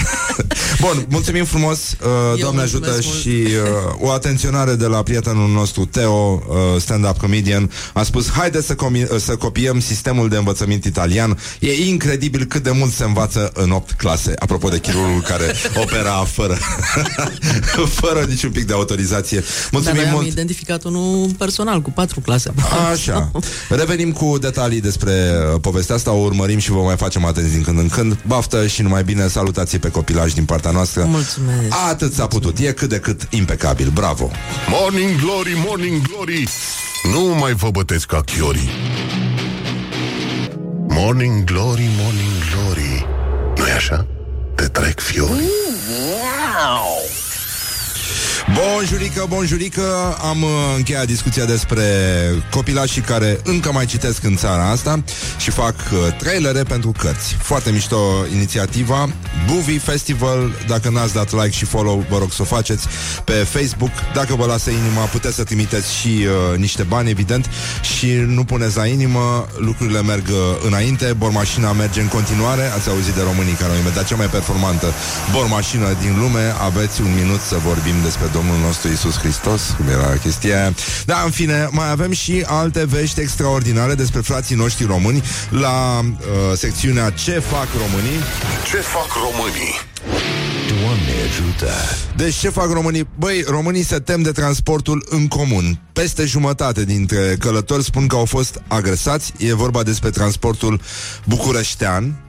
Bun, mulțumim frumos, uh, Doamne ajută și uh, o atenționare de la prietenul nostru Teo, uh, stand-up comedian. A spus, haideți să, comi- să copiem sistemul de învățământ italian. E incredibil cât de mult se învață în opt clase. Apropo de chirurgul care opera fără fără niciun pic de autorizație. Mulțumim mult. Am identificat unul personal cu patru clase. Așa. Revenim cu detalii despre povestea asta, o urmărim și vă mai facem atenți din când în când. Baftă și numai bine, salutații pe copilaj din partea noastră. Mulțumesc. Atât s-a putut, e cât de cât impecabil. Bravo. Morning glory, morning glory, nu mai vă bătesc ca chiorii. Morning glory, morning glory, nu-i așa? Te trec fiorii. Bonjurică, bonjurică, am uh, încheiat discuția despre copilașii care încă mai citesc în țara asta și fac uh, trailere pentru cărți. Foarte mișto inițiativa Boovie Festival, dacă n-ați dat like și follow, vă rog să o faceți pe Facebook. Dacă vă lasă inima, puteți să trimiteți și uh, niște bani, evident, și nu puneți la inimă, lucrurile merg înainte, bormașina merge în continuare. Ați auzit de românii care au inventat cea mai performantă bormașină din lume. Aveți un minut să vorbim despre Domnul nostru Iisus Hristos, cum era chestia aia. Da, în fine, mai avem și alte vești extraordinare despre frații noștri români la uh, secțiunea Ce fac românii? Ce fac românii? Doamne ajută! Deci ce fac românii? Băi, românii se tem de transportul în comun. Peste jumătate dintre călători spun că au fost agresați. E vorba despre transportul bucureștean.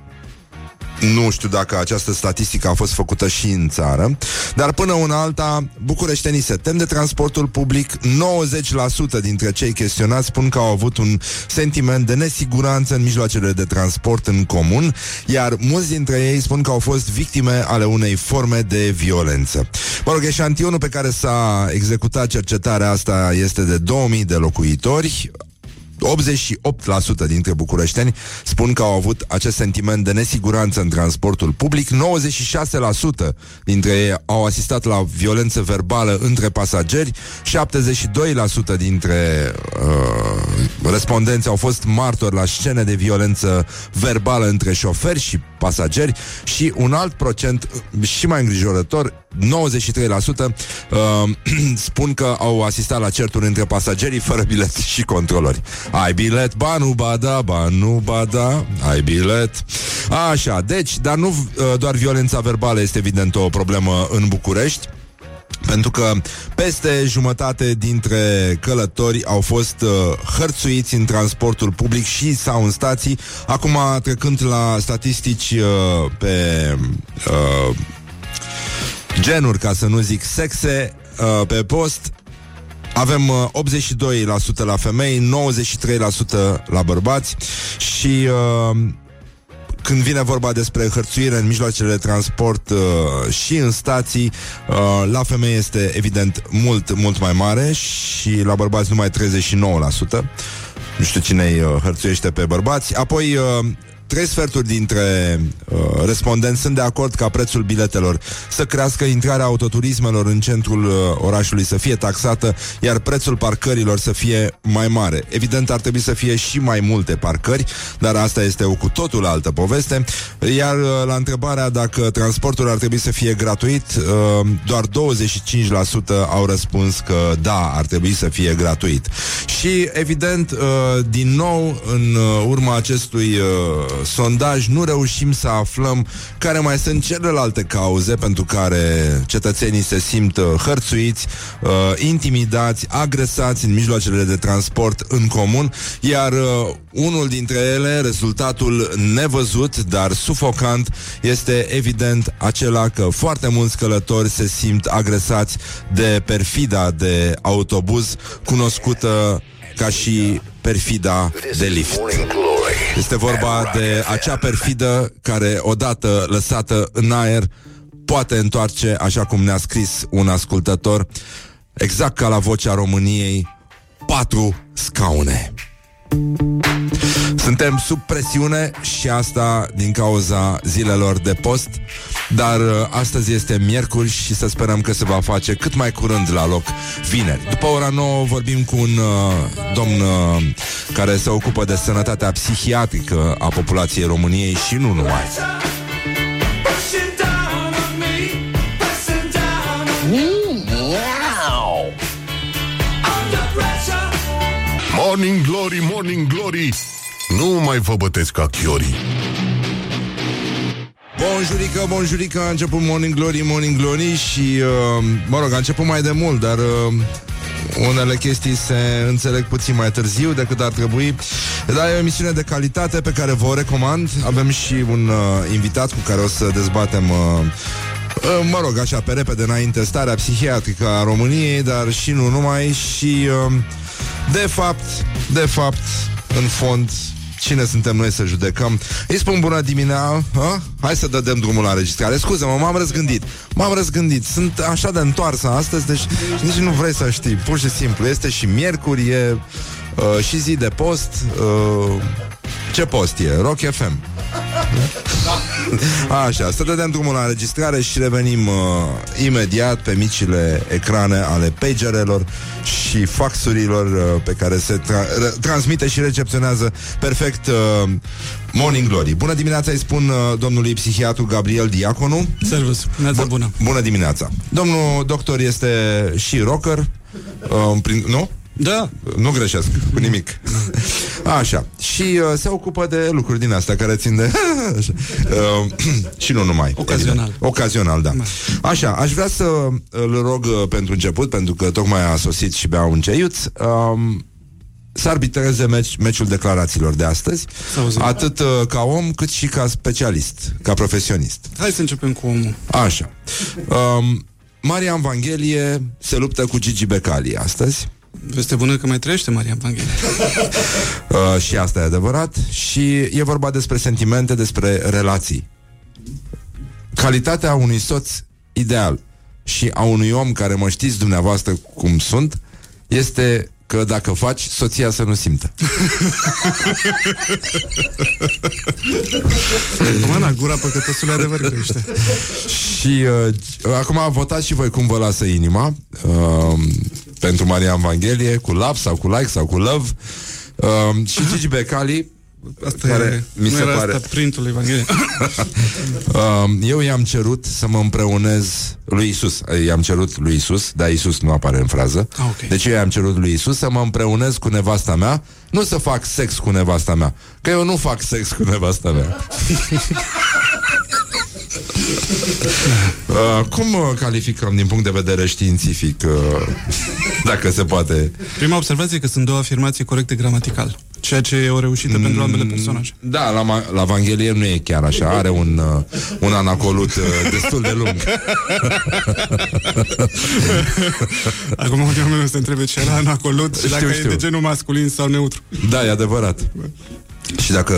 Nu știu dacă această statistică a fost făcută și în țară, dar până una alta, bucureștenii se tem de transportul public. Nouăzeci la sută dintre cei chestionați spun că au avut un sentiment de nesiguranță în mijloacele de transport în comun, iar mulți dintre ei spun că au fost victime ale unei forme de violență. Mă rog, eșantionul pe care s-a executat cercetarea asta este de două mii de locuitori. Optzeci și opt la sută dintre bucureșteni spun că au avut acest sentiment de nesiguranță în transportul public. Nouăzeci și șase la sută dintre ei au asistat la violență verbală între pasageri. Șaptezeci și doi la sută dintre uh, respondenți au fost martori la scene de violență verbală între șoferi și pasageri. Și un alt procent și mai îngrijorător, nouăzeci și trei la sută uh, spun că au asistat la certuri între pasagerii fără bilet și controlori. Ai bilet, ba nu, ba da, ba nu, ba da, ai bilet. Așa, deci, dar nu uh, doar violența verbală este evident o problemă în București, pentru că peste jumătate dintre călători au fost uh, hărțuiți în transportul public și sau în stații. Acum, trecând la statistici uh, pe... Uh, genuri, ca să nu zic sexe, uh, pe post, avem uh, optzeci și doi la sută la femei, nouăzeci și trei la sută la bărbați și... Uh... Când vine vorba despre hărțuire în mijloacele de transport uh, și în stații, uh, la femei este evident mult, mult mai mare și la bărbați numai treizeci și nouă la sută. Nu știu cine îi uh, hărțuiește pe bărbați. Apoi, uh, trei sferturi dintre uh, respondenți sunt de acord ca prețul biletelor să crească, intrarea autoturismelor în centrul uh, orașului să fie taxată, iar prețul parcărilor să fie mai mare. Evident, ar trebui să fie și mai multe parcări, dar asta este o cu totul altă poveste. Iar la întrebarea dacă transportul ar trebui să fie gratuit, doar douăzeci și cinci la sută au răspuns că da, ar trebui să fie gratuit. Și evident, din nou, în urma acestui sondaj, nu reușim să aflăm care mai sunt celelalte cauze pentru care cetățenii se simt hărțuiți, intimidați, agresați în mijloacele de transport în comun, iar unul dintre ele, rezultatul nevăzut dar sufocant, este evident acela că foarte mulți călători se simt agresați de perfida de autobuz, cunoscută ca și perfida de lift. Este vorba de acea perfidă care, odată lăsată în aer, poate întoarce, așa cum ne-a scris un ascultător, exact ca la Vocea României, patru scaune. Suntem sub presiune și asta din cauza zilelor de post, dar astăzi este miercuri și să sperăm că se va face cât mai curând la loc vineri. După ora nouă vorbim cu un uh, domn uh, care se ocupă de sănătatea psihiatrică a populației României și nu numai. Morning glory, morning glory, nu mai vă bătesc ca chiorii. Bonjurică, bonjurică, a început Morning Glory, Morning Glory și, uh, mă rog, a început mai de mult, dar uh, unele chestii se înțeleg puțin mai târziu decât ar trebui. Dar e o emisiune de calitate pe care vă o recomand. Avem și un uh, invitat cu care o să dezbatem... Uh, Mă rog, așa, pe repede înainte, starea psihiatrică a României, dar și nu numai. Și, de fapt, de fapt, în fond, cine suntem noi să judecăm? Îi spun bună dimineața, a? Hai să dăm drumul la înregistrare. Scuze-mă, m-am răzgândit M-am răzgândit, sunt așa de întoarsă astăzi. Deci nici nu vrei să știi, pur și simplu. Este și miercuri, e uh, și zi de post. uh, Ce post e? Rock F M. Așa, să dăm drumul la înregistrare și revenim uh, imediat pe micile ecrane ale pagerelor și faxurilor uh, pe care se tra- transmite și recepționează perfect uh, Morning Glory. Bună dimineața, îi spun uh, domnului psihiatru Gabriel Diaconu. Servus, Bun- bună. Bună dimineața. Domnul doctor este și rocker, uh, prin, nu? Da. Nu greșesc cu nimic. Așa. Și uh, se ocupă de lucruri din astea care țin de... Așa. Uh, și nu numai. Ocazional. Evident. Ocazional, da. Așa, aș vrea să îl rog pentru început, pentru că tocmai a sosit și bea un ceiuț, uh, să arbitreze meci, meciul declarațiilor de astăzi, atât uh, ca om, cât și ca specialist, ca profesionist. Hai să începem cu omul. Așa. Uh, Marian Vanghelie se luptă cu Gigi Becali astăzi. Veste bună că mai trăiește Maria Vanghelie. uh, Și asta e adevărat. Și e vorba despre sentimente, despre relații. Calitatea unui soț ideal și a unui om care mă știți dumneavoastră cum sunt este că dacă faci, soția să nu simtă. Măna, gura păcătosului adevăr crește. Și uh, acum votați și voi cum vă lasă inima uh, pentru Marian Vanghelie, cu love sau cu like sau cu love. Uh, și Gigi Becali, asta care e, mi se pare asta printul Evangheliei. uh, eu i-am cerut să mă împreunez lui Isus. I-am cerut lui Isus, dar Isus nu apare în frază. Ah, okay. Deci eu i-am cerut lui Isus să mă împreunez cu nevasta mea, nu să fac sex cu nevasta mea, că eu nu fac sex cu nevasta mea. Uh, cum calificăm din punct de vedere științific, uh, dacă se poate? Prima observație e că sunt două afirmații corecte gramatical, ceea ce e o reușită mm, pentru ambele personaje. Da, la, ma- la Evanghelie nu e chiar așa, are un, uh, un anacolut uh, destul de lung. Acum oamenii se întrebe ce era anacolut și știu, dacă știu. E de genul masculin sau neutru. Da, e adevărat. Și dacă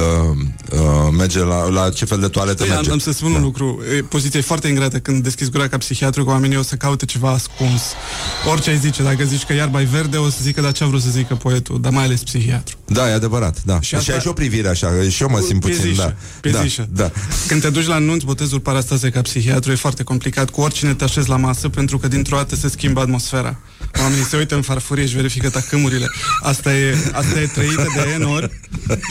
uh, merge la, la ce fel de toaletă păi, merge. Am, am să spun da. un lucru, e, poziția e foarte ingrată. Când deschizi gura ca psihiatru, că oamenii o să caute ceva ascuns. Orice ai zice, dacă zici că iarba e verde, o să zică, dar ce-a vrut să zică poetul, dar mai ales psihiatru. Da, e adevărat, da. Și, asta... și ai și o privire așa, și eu mă simt puțin piezișă, da. Piezișă. Da, da. Când te duci la anunț, botezul parastase ca psihiatru, e foarte complicat. Cu oricine te așezi la masă, pentru că dintr-o dată se schimbă atmosfera. Oamenii se uită în farfurie și verifică tacâmurile. Asta e, asta e trăită de enor.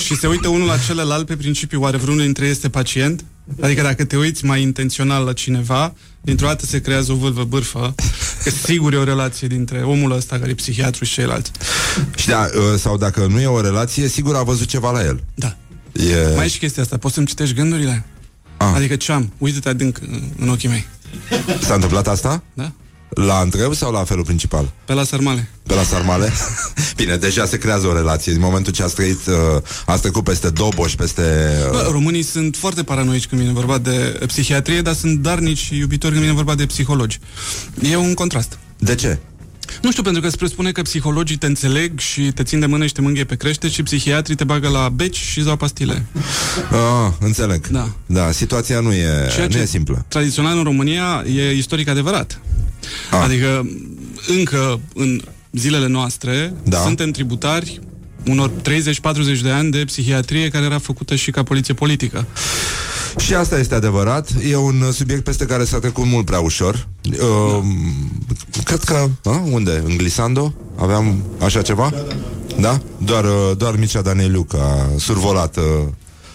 Și se uită unul la celălalt pe principiu, oare vreunul dintre ei este pacient? Adică dacă te uiți mai intențional la cineva, dintr-o dată se creează o vâlvă bârfă, că sigur e o relație dintre omul ăsta care e psihiatru și ceilalți. Și da, sau dacă nu e o relație, sigur a văzut ceva la el. Da. E... Mai e și chestia asta, poți să-mi citești gândurile? Ah. Adică ce am? Uite-te adânc în ochii mei. S-a întâmplat asta? Da. La întreb sau la felul principal? Pe la sarmale. Pe la sarmale? Bine, deja se creează o relație. Din momentul ce ați trăit, uh, ați trecut peste doboși, peste... Uh... Bă, românii sunt foarte paranoici când vine vorba de psihiatrie, dar sunt darnici și iubitori când vine vorba de psihologi. E un contrast. De ce? Nu știu, pentru că se presupune că psihologii te înțeleg și te țin de mână și te mângâie pe crește și psihiatrii te bagă la beci și îți dau pastile. Ah, înțeleg. Da. Da, situația nu e, nu e simplă. Tradițional în România e istoric adevărat. Ah. Adică încă în zilele noastre da. suntem tributari unor treizeci-patruzeci de ani de psihiatrie care era făcută și ca poliție politică. Și asta este adevărat. E un subiect peste care s-a trecut mult prea ușor. Da. Uh, cred că... Uh, unde? În Glisando? Aveam așa ceva? Da, da, da. Da? Doar, doar Mircea Daneliu a survolat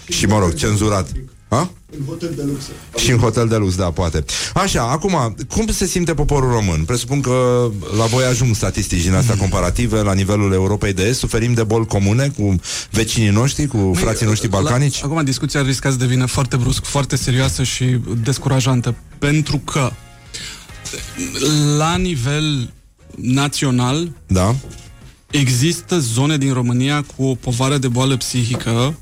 și, mă rog, cenzurat. Ha? În hotel de lux. Și în hotel de lux, da, poate. Așa, acum, cum se simte poporul român? Presupun că la voi ajung statistici din astea comparative la nivelul Europei de Est. Suferim de boli comune cu vecinii noștri, cu Măi, frații noștri balcanici? La, acum discuția riscă să devină foarte brusc, foarte serioasă și descurajantă, pentru că la nivel național, da, există zone din România cu o povară de boală psihică,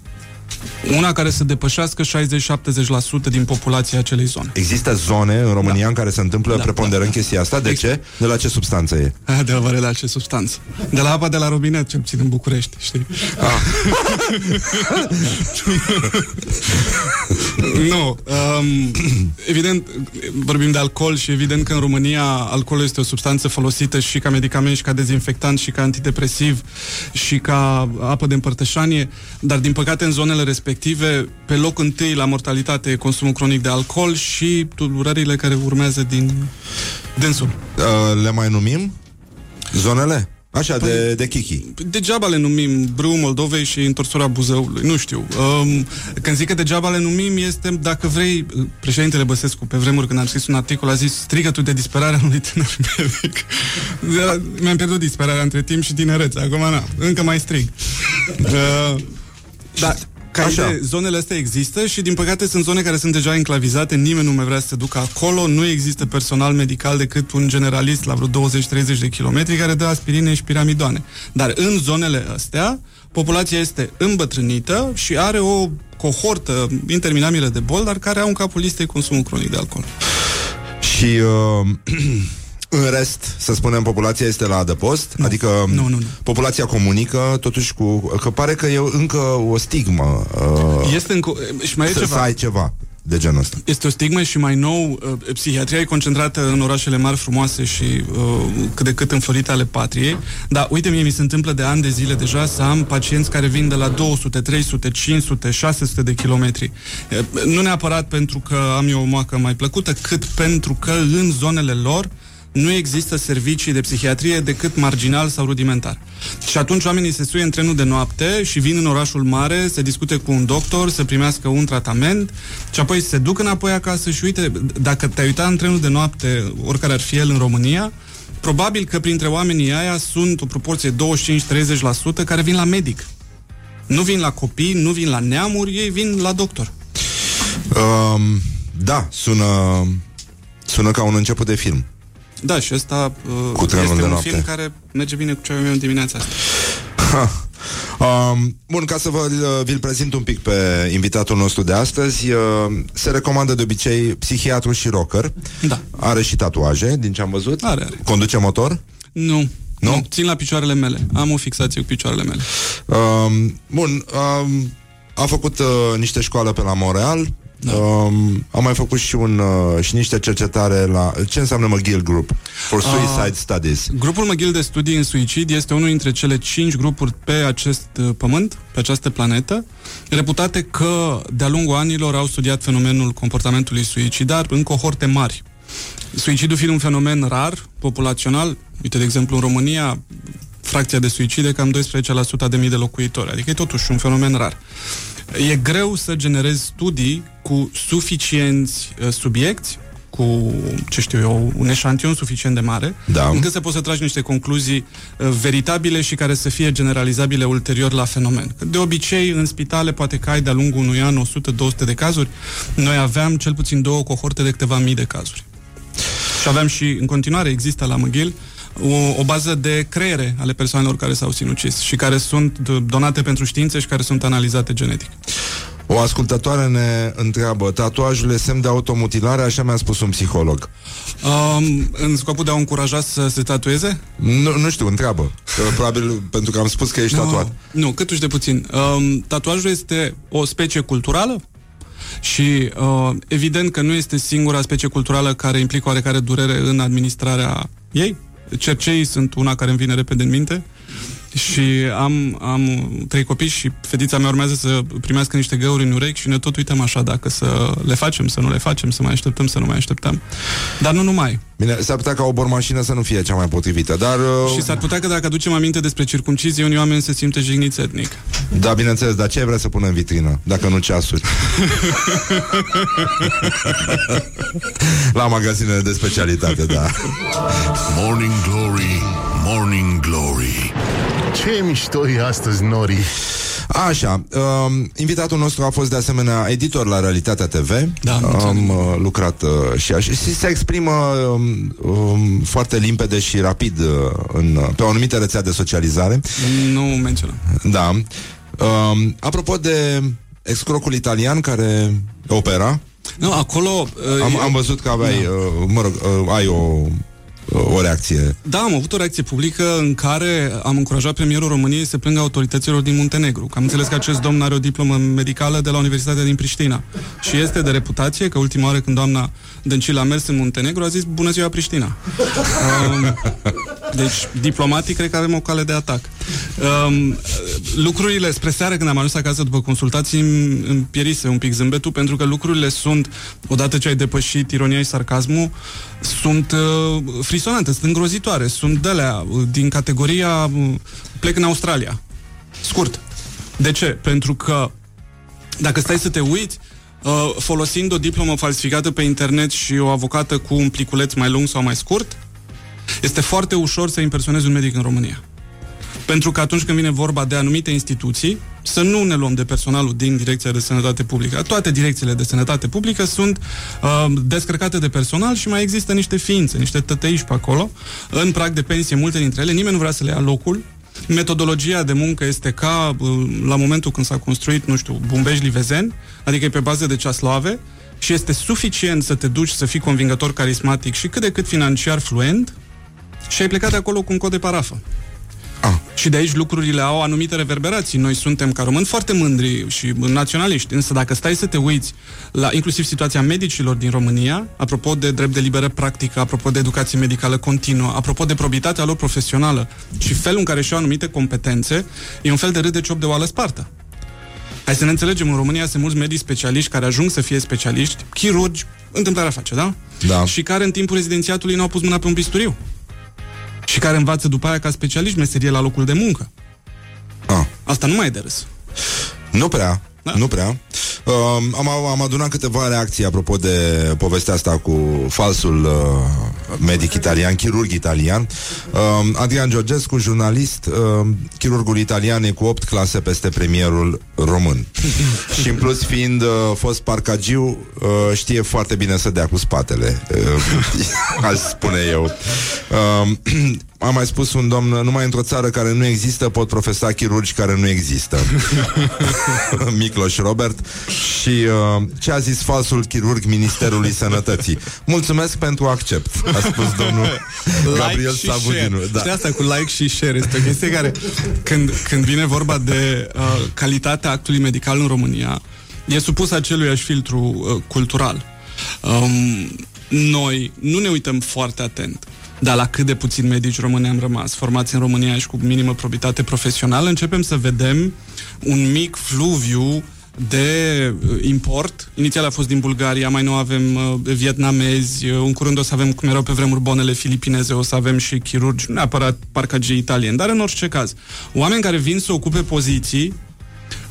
una care să depășească șaizeci șaptezeci la sută din populația acelei zone. Există zone în România, da, în care se întâmplă, da, preponderent, da, da, chestia asta. De Ex- ce? De la ce substanță e? A, de la vare la ce substanță? De la apa de la robinet, cel puțin în București, știi? Ah. Nu. Um, evident, vorbim de alcool și evident că în România alcoolul este o substanță folosită și ca medicament, și ca dezinfectant, și ca antidepresiv, și ca apă de împărtășanie, dar din păcate în zonele respective, pe loc întâi la mortalitate, consumul cronic de alcool și tulburările care urmează din dânsul. Uh, le mai numim? Zonele? Așa, păi, de, de chichi. Degeaba le numim Brâul Moldovei și Întorsura Buzăului, nu știu. Um, când zic că degeaba le numim, este, dacă vrei, președintele Băsescu, pe vremuri când am scris un articol, a zis strigătul de disperare al unui tânăr medic. Mi-am pierdut disperarea între timp și tinerețe. Acum, na, încă mai strig. Uh, da. Ca de, zonele astea există și, din păcate, sunt zone care sunt deja enclavizate, nimeni nu mai vrea să se ducă acolo, nu există personal medical decât un generalist la vreo douăzeci treizeci de kilometri care dă aspirine și piramidoane. Dar în zonele astea, populația este îmbătrânită și are o cohortă interminabilă de boli, dar care au în capul listei consumul cronic de alcool. Și... Uh... În rest, să spunem, populația este la adăpost, nu, adică nu, nu, nu. populația comunică, totuși cu... Că pare că e încă o stigmă. Uh, este încă... Și mai e ceva. Să ai ceva de genul ăsta. Este o stigmă și mai nou, uh, psihiatria e concentrată în orașele mari, frumoase și uh, cât de cât înflorite ale patriei, dar uite, mie mi se întâmplă de ani de zile deja să am pacienți care vin de la două sute, trei sute, cinci sute, șase sute de kilometri. Uh, nu neapărat pentru că am eu o moacă mai plăcută, cât pentru că în zonele lor nu există servicii de psihiatrie decât marginal sau rudimentar. Și atunci oamenii se suie în trenul de noapte și vin în orașul mare, se discute cu un doctor, să primească un tratament și apoi se duc înapoi acasă și uite, dacă te-ai uitat în trenul de noapte, oricare ar fi el în România, probabil că printre oamenii aia sunt o proporție douăzeci și cinci la treizeci la sută care vin la medic. Nu vin la copii, nu vin la neamuri, ei vin la doctor. Um, da, sună, sună ca un început de film. Da, și ăsta uh, este un noapte. film care merge bine cu cea mai mea în dimineața asta. um, Bun, ca să vă vi-l prezint un pic pe invitatul nostru de astăzi. uh, Se recomandă de obicei psihiatru și rocker. Da. Are și tatuaje, din ce am văzut. Are, are. Conduce motor? Nu. Nu? Nu, țin la picioarele mele. Am o fixație cu picioarele mele. um, Bun, um, a făcut uh, niște școală pe la Montreal. Da. Um, am mai făcut și, un, uh, și niște cercetare la... Ce înseamnă McGill Group? For Suicide uh, Studies. Grupul McGill de studii în suicid este unul dintre cele cinci grupuri pe acest uh, pământ, pe această planetă, reputate că de-a lungul anilor au studiat fenomenul comportamentului suicidar în cohorte mari. Suicidul fiind un fenomen rar, populațional, uite, de exemplu, în România, fracția de suicide cam doisprezece la sută a de mii de locuitori, adică e totuși un fenomen rar. E greu să generezi studii cu suficienți uh, subiecti, cu, ce știu eu, un eșantion suficient de mare, da, încât să poți să tragi niște concluzii uh, veritabile și care să fie generalizabile ulterior la fenomen. De obicei, în spitale, poate că ai de-a lungul unui an o sută două sute de cazuri, noi aveam cel puțin două cohorte de câteva mii de cazuri. Și aveam și, în continuare, există la McGill O, o bază de creiere ale persoanelor care s-au sinucis și care sunt donate pentru științe și care sunt analizate genetic. O ascultătoare ne întreabă: tatuajul e semn de automutilare? Așa mi-a spus un psiholog. Um, în scopul de a o încuraja să se tatueze? Nu, nu știu, întreabă. Probabil pentru că am spus că ești no, tatuat. Nu, câtuși de puțin. Um, tatuajul este o specie culturală și uh, evident că nu este singura specie culturală care implică oarecare durere în administrarea ei. Cerceii sunt una care îmi vine repede în minte. Și am, am trei copii și fetița mea urmează să primească niște găuri în urechi și ne tot uităm așa dacă să le facem, să nu le facem, să mai așteptăm, să nu mai așteptăm. Dar nu numai. Bine, s-ar putea ca o bormașină să nu fie cea mai potrivită, dar... Uh... Și s-ar putea că dacă aducem aminte despre circumcizie, unii oameni se simte jigniți etnic. Da, bineînțeles, dar ce vrea să pună în vitrină, dacă nu ceasuri? La magazinele de specialitate, da. Morning Glory, Morning Glory. Ce mișto e astăzi, Nori. Așa, um, invitatul nostru a fost de asemenea editor la Realitatea T V. Da, am uh, lucrat uh, și așa. Și se exprimă um, um, foarte limpede și rapid uh, în, pe o anumită rețea de socializare. Nu menționăm. Da. Um, apropo de excrocul italian care opera. Nu, acolo... Uh, am, am văzut că aveai, uh, mă rog, uh, ai o... o reacție. Da, am avut o reacție publică în care am încurajat premierul României să plângă autorităților din Muntenegru. Că am înțeles că acest domn are o diplomă medicală de la Universitatea din Priștina. Și este de reputație că ultima oară când doamna Dăncilă a mers în Muntenegru a zis bună ziua Priștina. Um, deci, diplomatic, cred că avem o cale de atac. Um, lucrurile, spre seară când am ajuns acasă după consultații, îmi pierise un pic zâmbetul, pentru că lucrurile sunt, odată ce ai depășit ironia și sarcasmul, sunt uh, frisonante, sunt îngrozitoare, sunt de-alea din categoria plec în Australia. Scurt. De ce? Pentru că dacă stai să te uiți, uh, folosind o diplomă falsificată pe internet și o avocată cu un pliculeț mai lung sau mai scurt, este foarte ușor să impersonezi un medic în România. Pentru că atunci când vine vorba de anumite instituții, să nu ne luăm de personalul din Direcția de Sănătate Publică. Toate direcțiile de sănătate publică sunt uh, descărcate de personal și mai există niște ființe, niște tătăiși pe acolo, în prag de pensie, multe dintre ele, nimeni nu vrea să le ia locul. Metodologia de muncă este ca uh, la momentul când s-a construit, nu știu, Bumbești-Livezen, adică e pe bază de ceaslave și este suficient să te duci să fii convingător, carismatic și cât de cât financiar fluent și ai plecat de acolo cu un cod de parafă. Ah. Și de aici lucrurile au anumite reverberații. Noi suntem, ca români, foarte mândri și naționaliști, însă dacă stai să te uiți la inclusiv situația medicilor din România, apropo de drept de liberă practică, apropo de educație medicală continuă, apropo de probitatea lor profesională și felul în care și-au anumite competențe, e un fel de râd de ciop de oală spartă. Hai să ne înțelegem, în România sunt mulți medici specialiști care ajung să fie specialiști, chirurgi, întâmplarea face, da? Da. Și care în timpul rezidențiatului n-au pus mâna pe un bisturiu. Și care învață după aia ca specialiști meserie la locul de muncă. Ah. Asta nu mai e de râs. Nu prea, da. nu prea. Uh, am, am adunat câteva reacții apropo de povestea asta cu falsul uh, medic italian, chirurg italian. Uh, Adrian Georgescu, jurnalist, uh, chirurgul italian e cu opt clase peste premierul român. Și în plus, fiind uh, fost parcagiu, uh, știe foarte bine să dea cu spatele. Uh, aș spune eu. Uh, Am mai spus un domn, numai într-o țară care nu există pot profesa chirurgi care nu există. Micloș Robert. Și uh, ce a zis falsul chirurg Ministerului Sănătății? Mulțumesc pentru accept, a spus domnul Gabriel like Sabudinu. Da. Știi asta cu like și share? Este o chestie care, când, când vine vorba de uh, calitatea actului medical în România, e supus aceluiași filtru uh, cultural. Um, noi nu ne uităm foarte atent. Dar la cât de puțini medici români am rămas, formați în România și cu minimă probitate profesională, începem să vedem un mic fluviu de import. Inițial a fost din Bulgaria, mai nou avem uh, vietnamezi, uh, în curând o să avem, cum erau pe vremuri bonele filipineze, o să avem și chirurgi, nu neapărat parcagii italieni, dar în orice caz. Oameni care vin să ocupe poziții,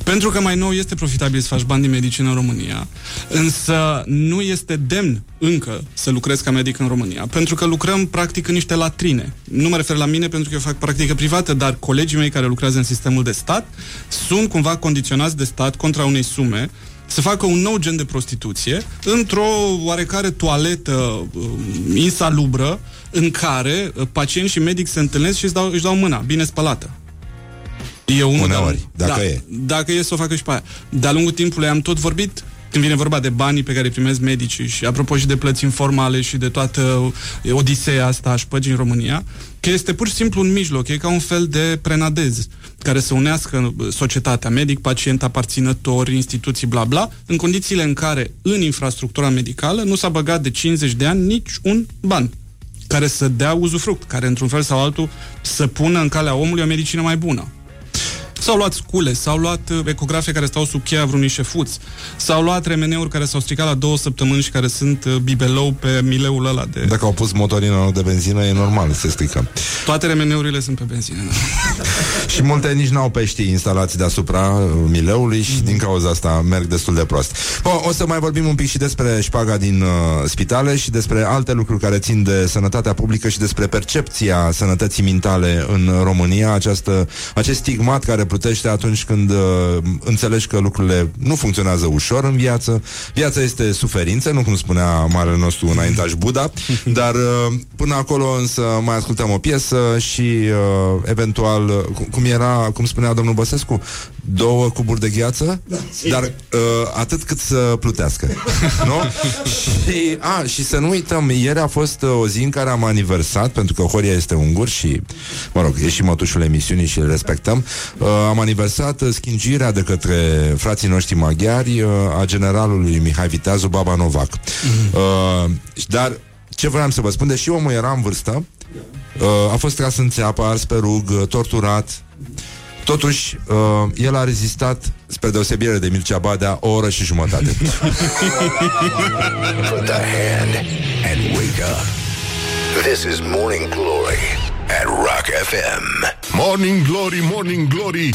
pentru că mai nou este profitabil să faci bani din medicină în România, însă nu este demn încă să lucrez ca medic în România, pentru că lucrăm practic în niște latrine. Nu mă refer la mine pentru că eu fac practică privată, dar colegii mei care lucrează în sistemul de stat sunt cumva condiționați de stat contra unei sume să facă un nou gen de prostituție într-o oarecare toaletă insalubră în care pacient și medic se întâlnesc și își dau, își dau mâna, bine spălată. Eu unul, uneori, dar, dacă da, e. Dacă e, să o facă și pe aia. De-a lungul timpului am tot vorbit, când vine vorba de banii pe care îi primesc medicii și apropo și de plăți informale și de toată odiseea asta a șpăgii în România, că este pur și simplu un mijloc, e ca un fel de prenadez care să unească societatea, medic, pacient, aparținători, instituții, bla bla, în condițiile în care în infrastructura medicală nu s-a băgat de cincizeci de ani nici un ban. care să dea uzufruct, care într-un fel sau altul să pună în calea omului o medicină mai bună. S-au luat scule, s-au luat ecografe care stau sub cheia vreunui șefuț, s-au luat remeneuri care s-au stricat la două săptămâni și care sunt bibelou pe mileul ăla de... Dacă au pus motorina de benzină, e normal să stricăm. Toate remeneurile sunt pe benzină. Și multe nici n-au peștii instalați deasupra mileului și mm-hmm. din cauza asta merg destul de prost. O, o să mai vorbim un pic și despre șpaga din uh, spitale și despre alte lucruri care țin de sănătatea publică și despre percepția sănătății mintale în România, această, acest stigmat care plutește atunci când uh, înțelegi că lucrurile nu funcționează ușor în viață. Viața este suferință, nu cum spunea marele nostru înaintaș Buddha, dar uh, până acolo însă mai ascultăm o piesă și uh, eventual, cum era, cum spunea domnul Băsescu, două cuburi de gheață, da, dar uh, atât cât să plutească. Nu? Și, a, și să nu uităm, ieri a fost o zi în care am aniversat, pentru că Horia este ungur și, mă rog, e și mătușul emisiunii și îl respectăm. Uh, am aniversat schingirea de către frații noștri maghiari uh, a generalului Mihai Viteazu Baba Novac. Mm-hmm. Uh, dar ce vreau să vă spun, deși omul era în vârstă, uh, a fost tras în țeapă, ars pe rug, torturat. Totuși, uh, el a rezistat, spre deosebire de Mircea Badea, o oră și jumătate. Put the hand and wake up. This is Morning Glory at Rock F M. Morning Glory, Morning Glory,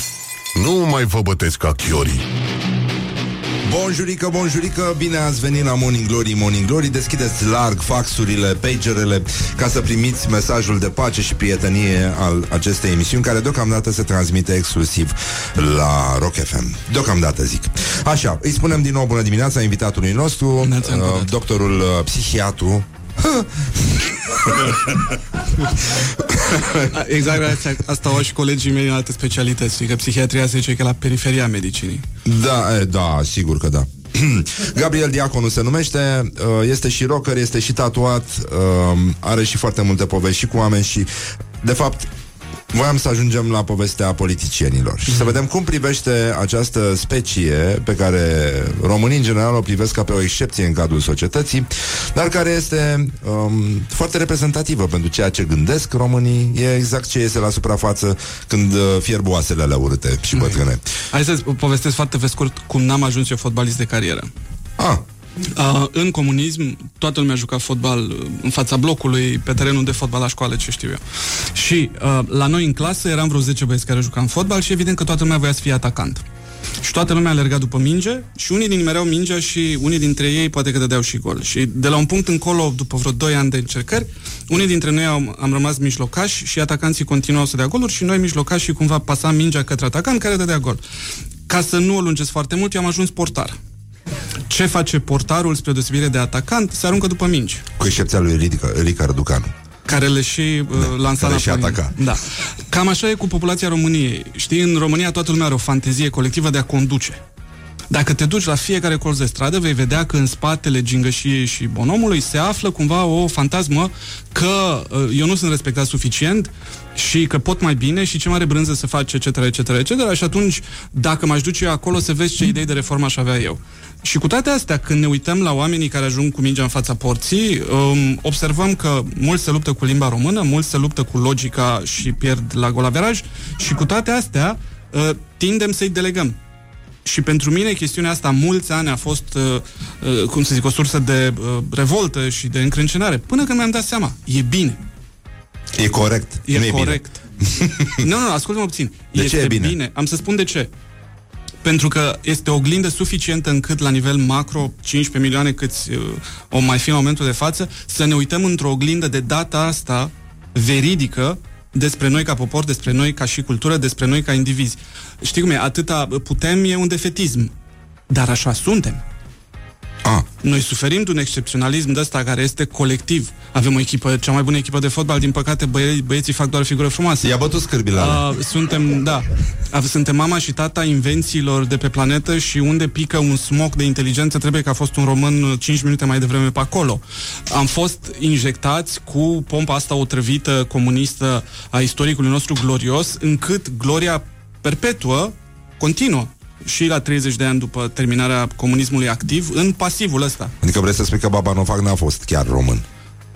nu mai vă bătesc ca chiorii. Bonjurică, bonjurică, bine ați venit la Morning Glory, Morning Glory. Deschideți larg faxurile, pagerele, ca să primiți mesajul de pace și prietenie al acestei emisiuni, care deocamdată se transmite exclusiv la Rock F M. Deocamdată, zic. Așa, îi spunem din nou bună dimineața invitatului nostru, uh, doctorul uh, psihiatru. Exact, asta au și colegii mei în alte specialități, că psihiatria se zice că la periferia medicinii. Da, da, sigur că da. Gabriel Diaconu se numește, este și rocker, este și tatuat, are și foarte multe povești și cu oameni și, de fapt, voiam să ajungem la povestea politicienilor și să vedem cum privește această specie pe care românii în general o privesc ca pe o excepție în cadrul societății, dar care este um, foarte reprezentativă pentru ceea ce gândesc românii. E exact ce iese la suprafață când fier boasele alea urâte și bătrâne. Hai să-ți povestesc foarte pe scurt cum n-am ajuns eu fotbalist de carieră. Ah. Uh, în comunism, toată lumea juca fotbal în fața blocului, pe terenul de fotbal la școală, ce știu eu. Și uh, la noi în clasă eram vreo zece băieți care jucam fotbal și evident că toată lumea voia să fie atacant. Și toată lumea alerga după minge și unii din mereau mingea și unii dintre ei poate că dădeau și gol. Și de la un punct încolo, după vreo doi ani de încercări, unii dintre noi am, am rămas mijlocași și atacanții continuau să dea goluri și noi mijlocașii cumva pasam mingea către atacant care dădea gol. Ca să nu o lungesc foarte mult, eu am ajuns portar. Ce face portarul spre deosebire de atacant? Se aruncă după mingi. Cu excepția lui Elica Răducanu, care le și uh, da, lansa la ataca. Da. Cam așa e cu populația României. Știi, în România toată lumea are o fantezie colectivă de a conduce. Dacă te duci la fiecare colț de stradă, vei vedea că în spatele gingășiei și bonomului se află cumva o fantasmă că uh, eu nu sunt respectat suficient și că pot mai bine și ce mare brânză să faci, et cetera, et cetera, et cetera. Și atunci, dacă m-aș duce eu acolo, să vezi ce idei de reformă aș avea eu. Și cu toate astea, când ne uităm la oamenii care ajung cu mingea în fața porții, um, observăm că mulți se luptă cu limba română, mulți se luptă cu logica și pierd la golaveraj și cu toate astea uh, tindem să-i delegăm. Și pentru mine chestiunea asta mulți ani a fost, uh, uh, cum să zic, o sursă de uh, revoltă și de încrâncenare, până când mi-am dat seama. E bine. E corect. E, e corect. Bine. Nu, nu, ascult-mă obțin. De este ce e bine? bine. Am să spun de ce. Pentru că este o oglindă suficientă încât la nivel macro, cincisprezece milioane câți uh, o mai fi în momentul de față, să ne uităm într-o oglindă de data asta veridică despre noi ca popor, despre noi ca și cultură, despre noi ca indivizi. Știi cum e? Atâta putem e un defetism. Dar așa suntem. A. Noi suferim de un excepționalism de ăsta care este colectiv. Avem o echipă, cea mai bună echipă de fotbal, din păcate băie- băieții fac doar figură frumoasă. I-a bătut scârbile alea. Suntem, da, suntem mama și tata invențiilor de pe planetă și unde pică un smoc de inteligență trebuie că a fost un român cinci minute mai devreme pe acolo. Am fost injectați cu pompa asta otrăvită comunistă a istoricului nostru glorios, încât gloria perpetuă continuă. Și la treizeci de ani după terminarea comunismului activ, în pasivul ăsta. Adică vrei să spui că Baba Novac n-a fost chiar român?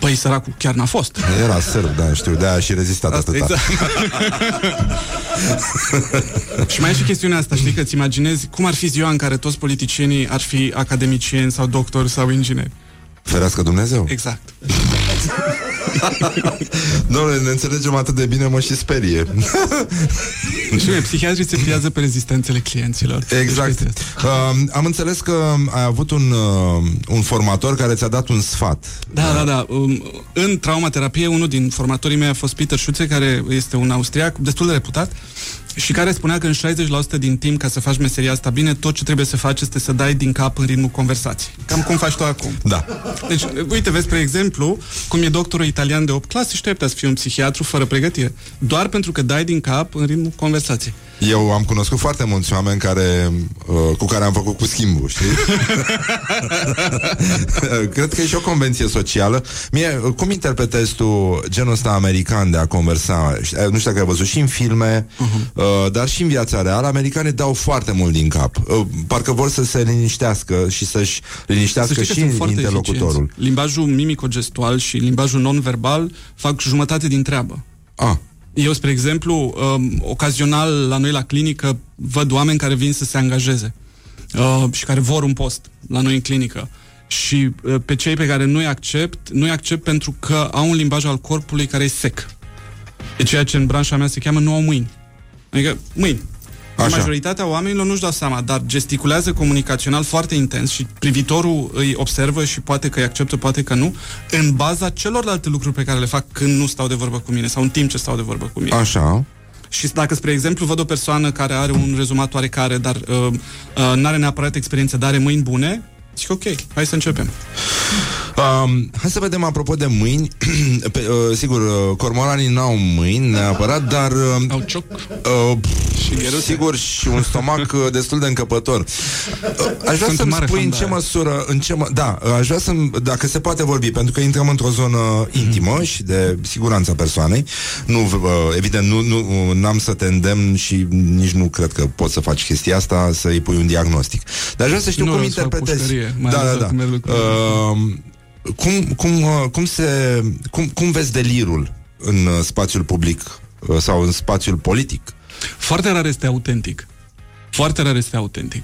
Păi săracul chiar n-a fost. Era sârb, da, știu, de-aia și rezistat asta, atâta. Exact. Și mai e și chestiunea asta, știi, că îți imaginezi cum ar fi ziua în care toți politicienii ar fi academicieni sau doctori sau ingineri. Ferească Dumnezeu. Exact. Doamne, ne înțelegem atât de bine, mă și sperie. Și mie, psihiatrii se pliază pe rezistențele clienților. Exact. uh, Am înțeles că ai avut un, uh, un formator care ți-a dat un sfat. Da, uh. da, da um, în traumaterapie, unul din formatorii mei a fost Peter Schutze, care este un austriac destul de reputat și care spunea că în șaizeci la sută din timp, ca să faci meseria asta bine, tot ce trebuie să faci este să dai din cap în ritmul conversației. Cam cum faci tu acum. Da. Deci, uite, vezi, spre exemplu, cum e doctorul italian de opt clase și tu ai putea să fii un psihiatru fără pregătire. Doar pentru că dai din cap în ritmul conversației. Eu am cunoscut foarte mulți oameni care, uh, cu care am făcut cu schimbul, știi? Cred că e și o convenție socială. Mie, cum interpretezi tu genul ăsta american de a conversa? Nu știu dacă ai văzut și în filme, uh-huh. uh, dar și în viața reală, americanii dau foarte mult din cap. Uh, parcă vor să se liniștească și să-și liniștească și interlocutorul. Eficienți. Limbajul mimico-gestual și limbajul non-verbal fac jumătate din treabă. Ah. Eu, spre exemplu, um, ocazional la noi la clinică văd oameni care vin să se angajeze uh, și care vor un post la noi în clinică și uh, pe cei pe care nu-i accept, nu-i accept pentru că au un limbaj al corpului care e sec. E ceea ce în branșa mea se cheamă nu au mâini. Adică mâini. Așa. Majoritatea oamenilor nu-și dau seama, dar gesticulează comunicațional foarte intens și privitorul îi observă și poate că îi acceptă, poate că nu, în baza celorlalte lucruri pe care le fac când nu stau de vorbă cu mine sau în timp ce stau de vorbă cu mine. Așa. Și dacă, spre exemplu, văd o persoană care are un rezumat oarecare, dar uh, uh, n-are neapărat experiență, dar are mâini bune, zic ok, hai să începem. Um, hai să vedem, apropo de mâini. Pe, uh, sigur, uh, cormoranii n-au mâini neapărat, dar uh, au cioc uh, și gheruse. Sigur, și un stomac uh, destul de încăpător. uh, Aș vrea Sunt să-mi spui în ce măsură în ce mă, da, aș vrea să dacă se poate vorbi, pentru că intrăm într-o zonă intimă mm. și de siguranța persoanei. Nu, uh, evident, nu, nu, n-am să te îndemn și nici nu cred că poți să faci chestia asta, să-i pui un diagnostic. Dar aș vrea să știu nu, cum interpretezi. Da, da, da. Cum, cum, cum, se, cum, cum vezi delirul în spațiul public sau în spațiul politic? Foarte rar este autentic. Foarte rar este autentic.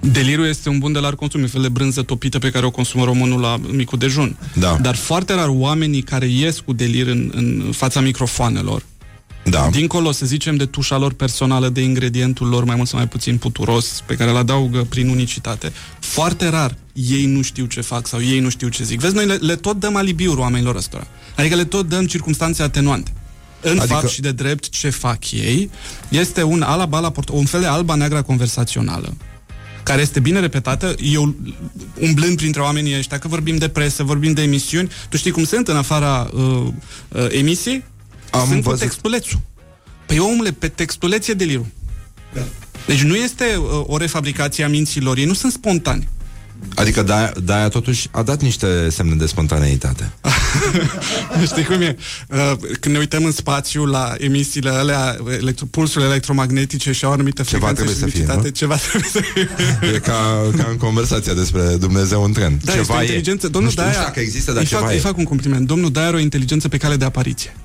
Delirul este un bun de larg consum, un fel de brânză topită pe care o consumă românul la micul dejun. Da. Dar foarte rar oamenii care ies cu delir în, în fața microfoanelor, da. Dincolo, să zicem, de tușa lor personală, de ingredientul lor mai mult sau mai puțin puturos, pe care îl adaugă prin unicitate, foarte rar ei nu știu ce fac sau ei nu știu ce zic. Vezi, noi le, le tot dăm alibiuri oamenilor ăstora. Adică le tot dăm circumstanțe atenuante. În adică... fapt și de drept, ce fac ei este un, alaba, un fel de alba-neagra conversațională, care este bine repetată. Eu, umblând printre oamenii ăștia, că vorbim de presă, vorbim de emisiuni, tu știi cum sunt în afara uh, uh, emisii? Am Sunt văzut. Cu textulețul. Păi omule, pe textuleț e delirul. Da. Deci nu este uh, o refabricație a minților, ei nu sunt spontane. Adică Daia, Daia totuși a dat niște semne de spontaneitate. Știi cum e? Uh, când ne uităm în spațiu la emisiile alea, electro, pulsurile electromagnetice și au anumită frecvență și luminositate, ceva trebuie să fie. E ca, ca în conversația despre Dumnezeu în tren. Da, ceva e. Inteligență. Domnul nu știu, Daia, nu știu dacă există, dar îi ceva fac, e. Îi fac un compliment. Domnul Daia are o inteligență pe cale de apariție.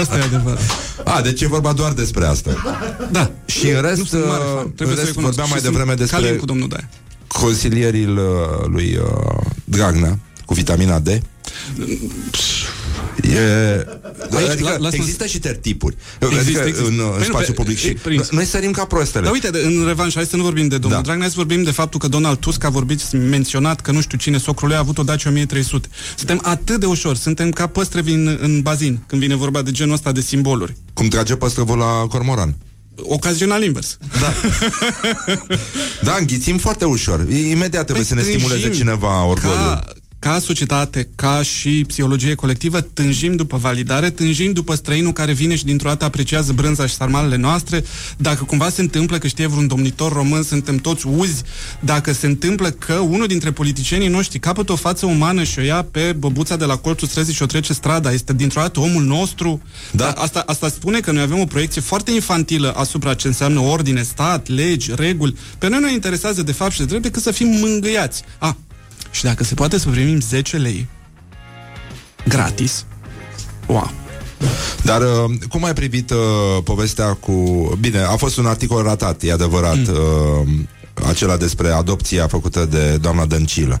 Asta e adevărat. A, deci e vorba doar despre asta. Da. Și în rest, uh, în rest vorbeam mai devreme despre cu domnul Daia, consilierii lui uh, Dragnea cu vitamina D. E... Aici, adică la, există și tertipuri există, adică există. În, în spațiu public și noi sărim ca proastele. Dar uite, în revanș, hai să nu vorbim de domnul da. Dragnea, să vorbim de faptul că Donald Tusk a vorbit, menționat că nu știu cine, socrul lui, a avut o Dacia o mie trei sute. Suntem atât de ușor, suntem ca păstrăvi în, în bazin, când vine vorba de genul ăsta de simboluri. Cum trage păstrăvul la cormoran. Ocazional invers. Da, da, înghițim foarte ușor. Imediat trebuie păi să ne stimuleze cineva orgoliul. Ca... Ca societate, ca și psihologie colectivă, tânjim după validare, tânjim după străinul care vine și dintr-o dată apreciază brânza și sarmalele noastre. Dacă cumva se întâmplă că știe vreun domnitor român, suntem toți uzi. Dacă se întâmplă că unul dintre politicienii noștri capătă o față umană și o ia pe băbuța de la colțul străzii și o trece strada, este dintr-o dată omul nostru. Da. Asta, asta spune că noi avem o proiecție foarte infantilă asupra ce înseamnă ordine, stat, legi, reguli. Pe noi ne interesează de fapt și de drept decât să fim mângâiați. A, Și dacă se poate să primim zece lei gratis, wow. Dar cum ai privit uh, povestea cu... Bine, a fost un articol ratat, e adevărat, mm. uh, acela despre adopția făcută de doamna Dăncilă.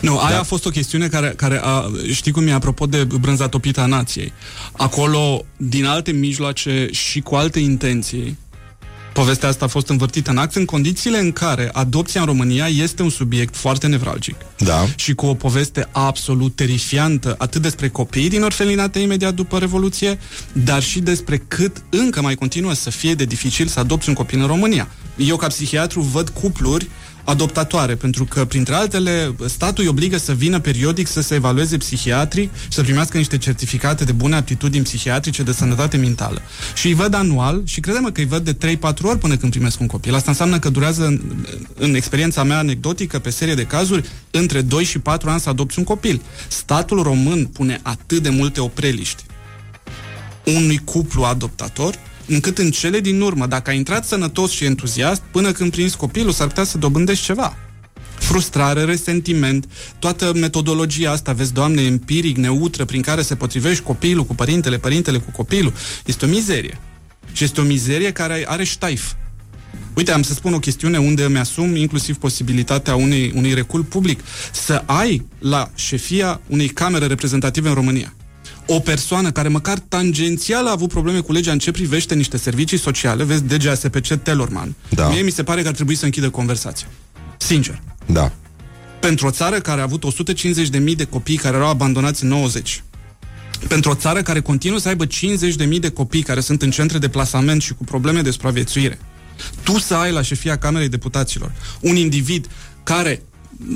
Nu, aia da. a fost o chestiune care, care a, știi cum e, apropo de brânza topită a nației. Acolo, din alte mijloace și cu alte intenții, povestea asta a fost învârtită în act, în condițiile în care adopția în România este un subiect foarte nevralgic. Da. Și cu o poveste absolut terifiantă, atât despre copiii din orfelinate imediat după Revoluție, dar și despre cât încă mai continuă să fie de dificil să adopți un copil în România. Eu, ca psihiatru, văd cupluri adoptatoare, pentru că, printre altele, statul îi obligă să vină periodic să se evalueze psihiatrii și să primească niște certificate de bune aptitudini psihiatrice, de sănătate mentală. Și îi văd anual și crede-mă că îi văd de trei-patru ori până când primesc un copil. Asta înseamnă că durează, în, în experiența mea anecdotică, pe serie de cazuri, între doi și patru ani să adopți un copil. Statul român pune atât de multe opreliști unui cuplu adoptator, încât în cele din urmă, dacă ai intrat sănătos și entuziast, până când prinzi copilul, s-ar putea să dobândești ceva. Frustrare, resentiment, toată metodologia asta, vezi, Doamne, empiric, neutră, prin care se potrivești copilul cu părintele, părintele cu copilul, este o mizerie. Și este o mizerie care are ștaif. Uite, am să spun o chestiune unde îmi asum inclusiv posibilitatea unei, unui recul public, să ai la șefia unei camere reprezentative în România o persoană care măcar tangențial a avut probleme cu legea în ce privește niște servicii sociale, vezi, D G A S P C, Telorman. Da. Mie mi se pare că ar trebui să închidă conversația. Sincer. Da. Pentru o țară care a avut o sută cincizeci de mii de copii care erau abandonați în nouăzeci, pentru o țară care continuă să aibă cincizeci de mii de copii care sunt în centre de plasament și cu probleme de supraviețuire, tu să ai la șefia Camerei Deputaților un individ care,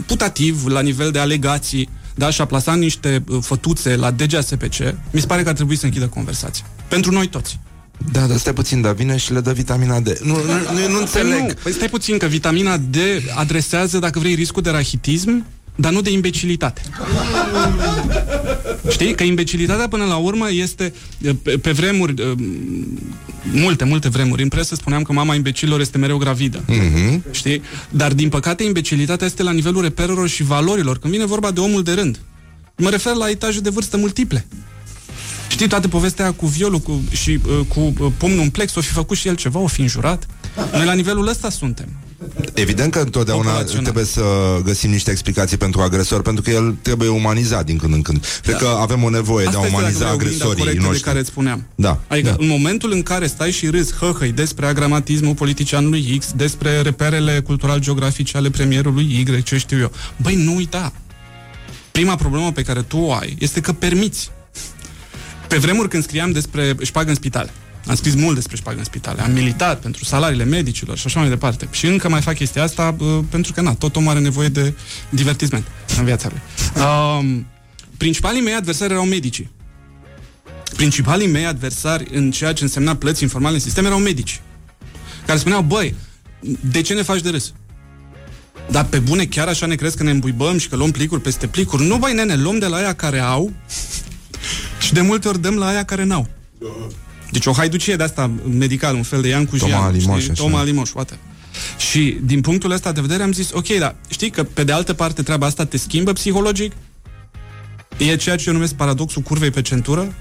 putativ, la nivel de alegații, da, și-a plasat niște fătuțe la D G A S P C, mi se pare că ar trebui să închidă conversația. Pentru noi toți. Da, dar stai puțin, dar vine și le dă vitamina D. Nu, nu, nu, nu înțeleg. Nu. Păi stai puțin, că vitamina D adresează, dacă vrei, riscul de rahitism, dar nu de imbecilitate. Știi? Că imbecilitatea, până la urmă, este pe, pe vremuri, multe, multe vremuri, în presă spuneam că mama imbecililor este mereu gravidă. Mm-hmm. Știi? Dar, din păcate, imbecilitatea este la nivelul reperelor și valorilor, când vine vorba de omul de rând. Mă refer la etaje de vârstă multiple. Știi, toată povestea cu violul cu, și cu pumnul în plex, o fi făcut și el ceva, o fi înjurat. Noi la nivelul ăsta suntem. Evident că întotdeauna trebuie să găsim niște explicații pentru agresor, pentru că el trebuie umanizat din când în când. Cred da. că avem o nevoie asta de a umaniza agresorii noștri. De care îți spuneam. Da. Adică da. în momentul în care stai și râzi hăhăi despre agramatismul politicianului X, despre reperele cultural-geografice ale premierului Y, ce știu eu. Băi, nu uita. Prima problemă pe care tu o ai este că permiți. Pe vremuri când scriam despre șpagă în spitale, am scris mult despre șpagă în spitale, am militat pentru salariile medicilor și așa mai departe. Și încă mai fac chestia asta, bă, pentru că, na, tot omul are nevoie de divertisment în viața lui. Um, principalii mei adversari erau medicii. Principalii mei adversari în ceea ce însemna plăți informale în sistem erau medici. Care spuneau, băi, de ce ne faci de râs? Dar pe bune chiar așa ne crezi că ne îmbuibăm și că luăm plicuri peste plicuri? Nu, băi, nene, luăm de la aia care au și de multe ori dăm la aia care n-au. Deci o haiducie de asta medicală, un fel de Ian cu Jian, Toma Limoș, poate. Și din punctul ăsta de vedere am zis, ok, dar știi că pe de altă parte treaba asta te schimbă psihologic? E ceea ce eu numesc paradoxul curvei pe centură?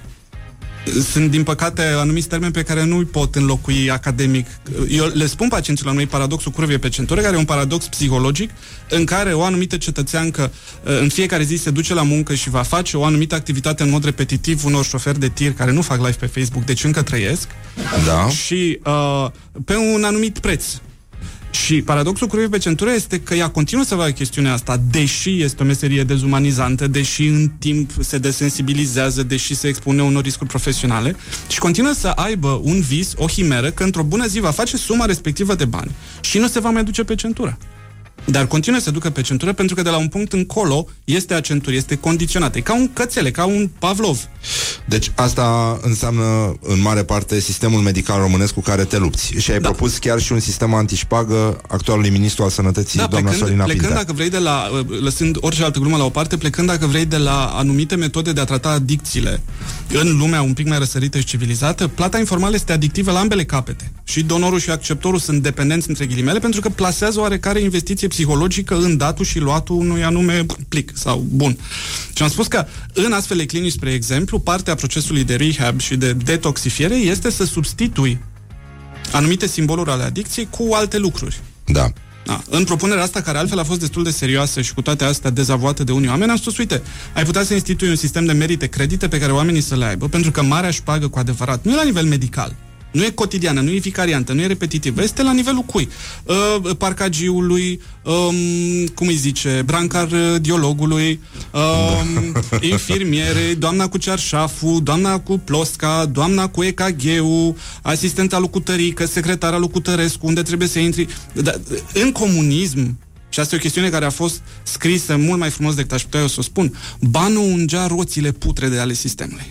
Sunt, din păcate, anumiți termeni pe care nu îi pot înlocui academic. Eu le spun pacienților la noi paradoxul curvei pe centură, care e un paradox psihologic în care o anumită cetățeancă în fiecare zi se duce la muncă și va face o anumită activitate în mod repetitiv unor șoferi de tir care nu fac live pe Facebook, deci încă trăiesc, da. și uh, pe un anumit preț. Și paradoxul curvei pe centură este că ea continuă să vadă chestiunea asta, deși este o meserie dezumanizantă, deși în timp se desensibilizează, deși se expune unor riscuri profesionale, și continuă să aibă un vis, o himeră, că într-o bună zi va face suma respectivă de bani și nu se va mai duce pe centură. Dar continuă să ducă pe centură pentru că de la un punct încolo este a centurii, este condiționată. E ca un cățel, ca un Pavlov. Deci asta înseamnă în mare parte sistemul medical românesc cu care te lupți. Și ai da. propus chiar și un sistem antișpagă actualului ministru al sănătății, da, doamna plecând, Sorina Pintea. Plecând, dacă vrei, de la, lăsând orice altă glumă la o parte, plecând, dacă vrei, de la anumite metode de a trata adicțiile în lumea un pic mai răsărită și civilizată, plata informală este adictivă la ambele capete. Și donorul și acceptorul sunt dependenți, între ghilimele, pentru că plasează oarecare investiție psihologică în datul și luatul unui anume plic sau bun. Și am spus că în astfel de clinici, spre exemplu, partea a procesului de rehab și de detoxifiere este să substitui anumite simboluri ale adicției cu alte lucruri. Da. Da. În propunerea asta, care altfel a fost destul de serioasă și cu toate astea dezavoată de unii oameni, am spus, uite, ai putea să institui un sistem de merite, credite pe care oamenii să le aibă, pentru că marea șpagă cu adevărat nu e la nivel medical, nu e cotidiană, nu e vicariantă, nu e repetitivă, este la nivelul cui? Uh, parcagiului, um, cum îi zice, brancardiologului, um, infirmierei, doamna cu cearșaful, doamna cu plosca, doamna cu E K G-ul, asistenta lucutărică, secretara lucutărescu, unde trebuie să intri. Dar, în comunism, și asta e o chestiune care a fost scrisă mult mai frumos decât aș putea eu să o spun, banul ungea roțile putrede ale sistemului.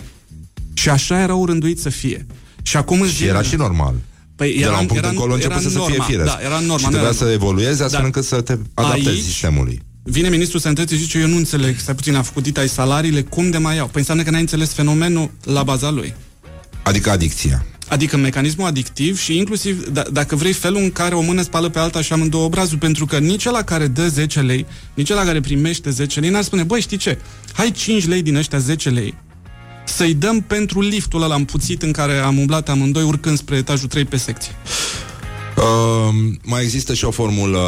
Și așa erau rânduiți să fie. Și acum în și era și normal. Păi era, de la un punct era, încolo început să norma, fie firesc. Da, era normal. Și trebuia să evoluezi astfel da. încât să te adaptezi aici sistemului. Vine ministrul sănătății și zice, eu nu înțeleg, stai puțin, a făcut ditai salariile, cum de mai iau? Păi înseamnă că n-ai înțeles fenomenul la baza lui. Adică adicția. Adică mecanismul adictiv și inclusiv, d- dacă vrei, felul în care o mână spală pe alta și amândouă obrazul, pentru că nici ăla care dă zece lei, nici ăla care primește zece lei, n-ar spune, băi, știi ce, hai cinci lei din ăștia zece lei. Să-i dăm pentru liftul ăla împuțit în care am umblat amândoi urcând spre etajul trei pe secție. Uh, mai există și o formulă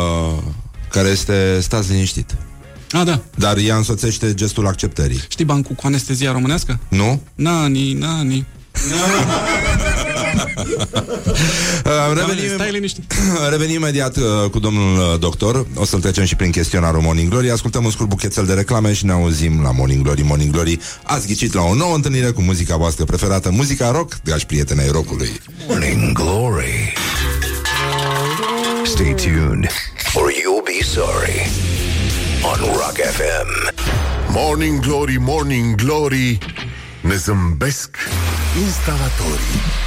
care este stați liniștit. Ah, da. Dar ea însoțește gestul acceptării. Știi bancul cu anestezia românească? Nu? Nani, nani. Revenim, revenim imediat uh, cu domnul doctor. O să-l trecem și prin chestionarul Morning Glory. Ascultăm un scurt buchetel de reclame și ne auzim la Morning Glory. Morning Glory, ați ghicit, la o nouă întâlnire cu muzica voastră preferată, muzica rock, dragi prieteni ai rockului. Morning Glory. Stay tuned or you'll be sorry on Rock F M. Morning Glory, Morning Glory, ne zâmbesc instalatorii.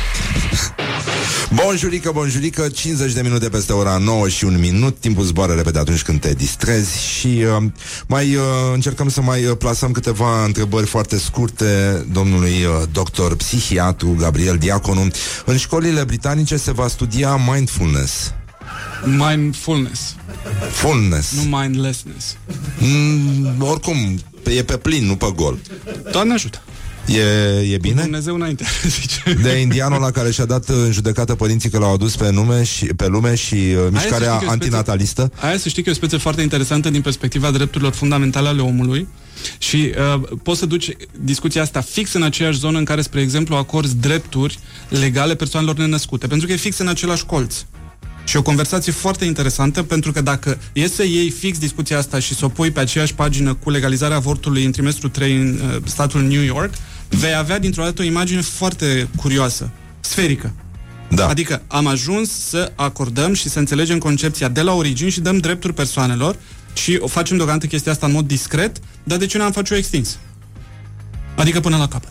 Bonjurică, bonjurică, cincizeci de minute peste ora nouă și un minut. Timpul zboară repede atunci când te distrezi. Și uh, mai uh, încercăm să mai plasăm câteva întrebări foarte scurte domnului uh, doctor psihiatru Gabriel Diaconu. În școlile britanice se va studia mindfulness. Mindfulness Fullness. Nu mindlessness. mm, Oricum, e pe plin, nu pe gol. Doamne ajută. E, e bine? Dumnezeu înainte, zice. De indianul la care și-a dat în judecată părinții că l-au adus pe, nume și, pe lume și uh, mișcarea aia antinatalistă. Spețe, aia să știi că e o speță foarte interesantă din perspectiva drepturilor fundamentale ale omului și uh, poți să duci discuția asta fix în aceeași zonă în care, spre exemplu, acorzi drepturi legale persoanelor nenăscute, pentru că e fix în același colț. Și o conversație foarte interesantă, pentru că dacă e să iei fix discuția asta și să o pui pe aceeași pagină cu legalizarea avortului în trimestrul trei în uh, statul New York, vei avea dintr-o dată o imagine foarte curioasă, sferică. Da. Adică am ajuns să acordăm și să înțelegem concepția de la origini și dăm drepturi persoanelor și o facem deocamdată chestia asta în mod discret, dar de ce n-am face-o extins? Adică până la capăt.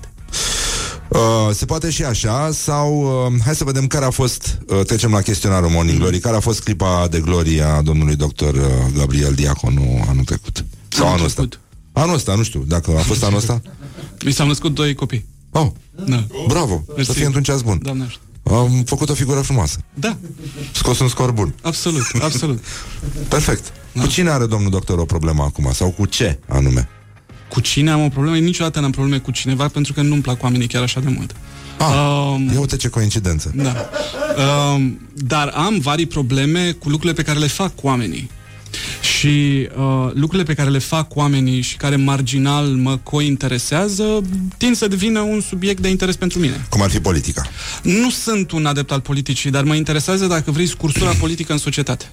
Uh, se poate și așa sau uh, hai să vedem care a fost uh, trecem la chestionarul Morning Glory, care a fost clipa de glorie a domnului doctor uh, Gabriel Diaconu anul trecut sau anul, anul ăsta? Anul ăsta, nu știu dacă a fost anul ăsta. Mi s-au născut doi copii. Oh, da. Bravo, Mersi. Să fie într-un ceas bun. Doamne ajută. Am făcut o figură frumoasă. Da. Scos un scor bun. Absolut, absolut. Perfect. Da. Cu cine are domnul doctor o problemă acum? Sau cu ce anume? Cu cine am o problemă? Niciodată n-am probleme cu cineva, pentru că nu-mi plac oamenii chiar așa de mult. Ah, um, ia uite ce coincidență. Da. Um, dar am varii probleme cu lucrurile pe care le fac cu oamenii. Și uh, lucrurile pe care le fac oamenii și care marginal mă cointeresează tind să devină un subiect de interes pentru mine. Cum ar fi politica? Nu sunt un adept al politicii, dar mă interesează, dacă vrei, cursura politică în societate.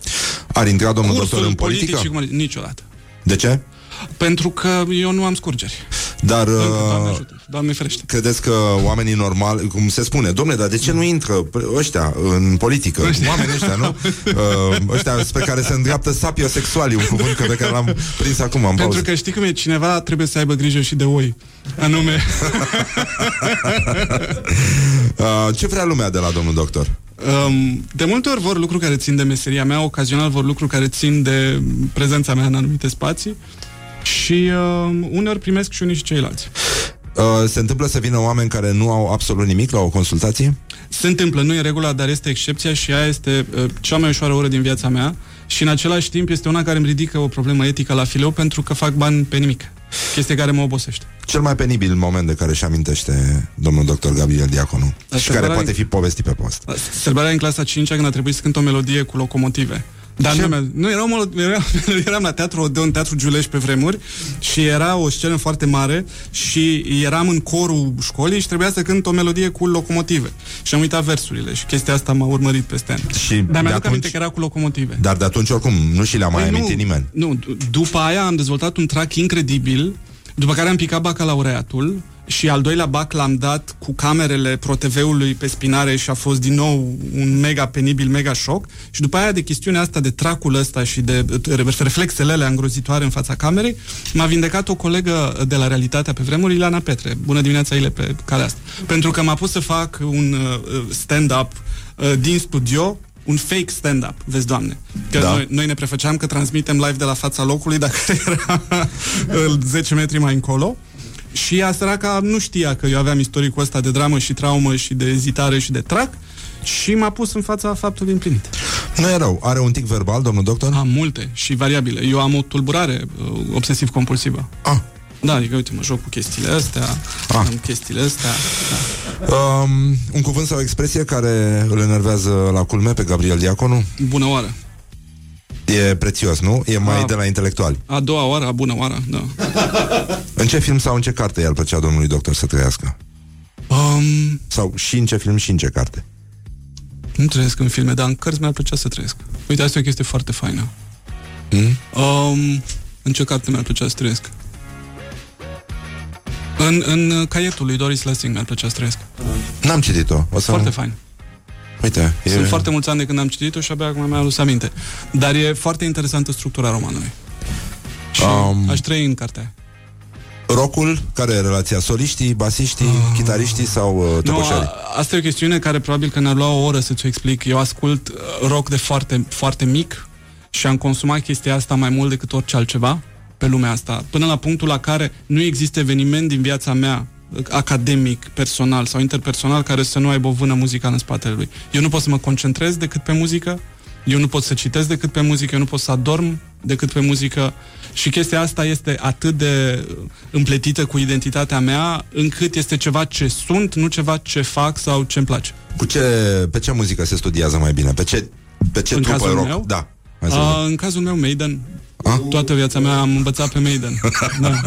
Ar intra domnul Cursul doctor în politică? Cum ar... Niciodată. De ce? Pentru că eu nu am scurgeri. Dar, Doamne ajută, Doamne ferește. Credeți că oamenii normali, cum se spune, domne, dar de ce nu intră ăștia în politică? Ăștia. Oamenii ăștia, nu? Ăștia spre care se îndreaptă sapiosexualii, un cuvânt pe care l-am prins acum în pauză. Pentru că știi cum e, cineva trebuie să aibă grijă și de oi. Anume ce vrea lumea de la domnul doctor? De multe ori vor lucruri care țin de meseria mea, ocazional vor lucruri care țin de prezența mea în anumite spații. Și uh, uneori primesc și unii și ceilalți. Uh, se întâmplă să vină oameni care nu au absolut nimic la o consultație? Se întâmplă, nu e regula, dar este excepția și aia este uh, cea mai ușoară oră din viața mea și în același timp este una care îmi ridică o problemă etică la fileu pentru că fac bani pe nimic. Chestie care mă obosește. Cel mai penibil moment de care își amintește domnul doctor Gabriel Diaconu a și care poate în... fi povestit pe post. Sărbarea în clasa cincea când a trebuit să cânt o melodie cu locomotive. Dar nu, nu eram, eram, eram la teatru, de un teatru Giulești pe vremuri și era o scenă foarte mare și eram în corul școlii și trebuia să cânt o melodie cu locomotive. Și am uitat versurile și chestia asta m-a urmărit peste ani. Și dar mi-aduc atunci, aminte că era cu locomotive. Dar de atunci oricum nu și le-a mai păi amintit nu, nimeni. Nu, după aia am dezvoltat un track incredibil, după care am picat bacalaureatul și al doilea bac l-am dat cu camerele ProTV-ului pe spinare și a fost din nou un mega penibil, mega șoc. Și după aia de chestiunea asta, de tracul ăsta și de reflexele alea îngrozitoare în fața camerei, m-a vindecat o colegă de la Realitatea pe vremuri, Ilana Petre. Bună dimineața, Ile, pe calea asta. Pentru că m-a pus să fac un stand-up din studio, un fake stand-up, vezi, Doamne. Că da. noi, noi ne prefăceam că transmitem live de la fața locului, dacă era zece metri mai încolo. Și ea, săraca, nu știa că eu aveam istoricul ăsta de dramă și traumă și de ezitare și de trac și m-a pus în fața faptului împlinit. Nu e rău. Are un tic verbal, domnul doctor? Am multe și variabile. Eu am o tulburare uh, obsesiv-compulsivă. Ah. Da, adică, uite, mă joc cu chestiile astea, ah. am chestiile astea. Da. Um, un cuvânt sau o expresie care îl enervează la culme pe Gabriel Diaconu? Bună oară. E prețios, nu? E mai a, de la intelectuali. A doua oară, a bună oară, da. În ce film sau în ce carte i-ar plăcea domnului doctor să trăiască? Um, sau și în ce film și în ce carte? Nu trăiesc în filme, dar în cărți mi-ar plăcea să trăiesc. Uite, asta e o chestie foarte faină. Mm? Um, în ce carte mi-ar plăcea să trăiesc? În, în Caietul lui Doris Lessing mi-ar plăcea să trăiesc. N-am citit-o. O să... Foarte fain. Uite, e... Sunt foarte mulți ani de când am citit-o și abia acum mi-am adus aminte. Dar e foarte interesantă structura romanului. Și um, aș trăi în cartea. Rock-ul? Care e relația? Soliștii, basiștii, uh, chitariștii sau uh, tăpășarii? No, asta e o chestiune care probabil că ne-ar lua o oră să-ți o explic. Eu ascult rock de foarte, foarte mic și am consumat chestia asta mai mult decât orice altceva pe lumea asta. Până la punctul la care nu există eveniment din viața mea academic, personal sau interpersonal care să nu aibă o vână muzicală în spatele lui. Eu nu pot să mă concentrez decât pe muzică, eu nu pot să citesc decât pe muzică, eu nu pot să adorm decât pe muzică și chestia asta este atât de împletită cu identitatea mea încât este ceva ce sunt, nu ceva ce fac sau ce îmi place. Cu ce, pe ce muzică se studiază mai bine? Pe ce, pe ce trupă rock? Meu? Da. A, în cazul meu, Maiden. A? Toată viața mea am învățat pe Maiden. Da.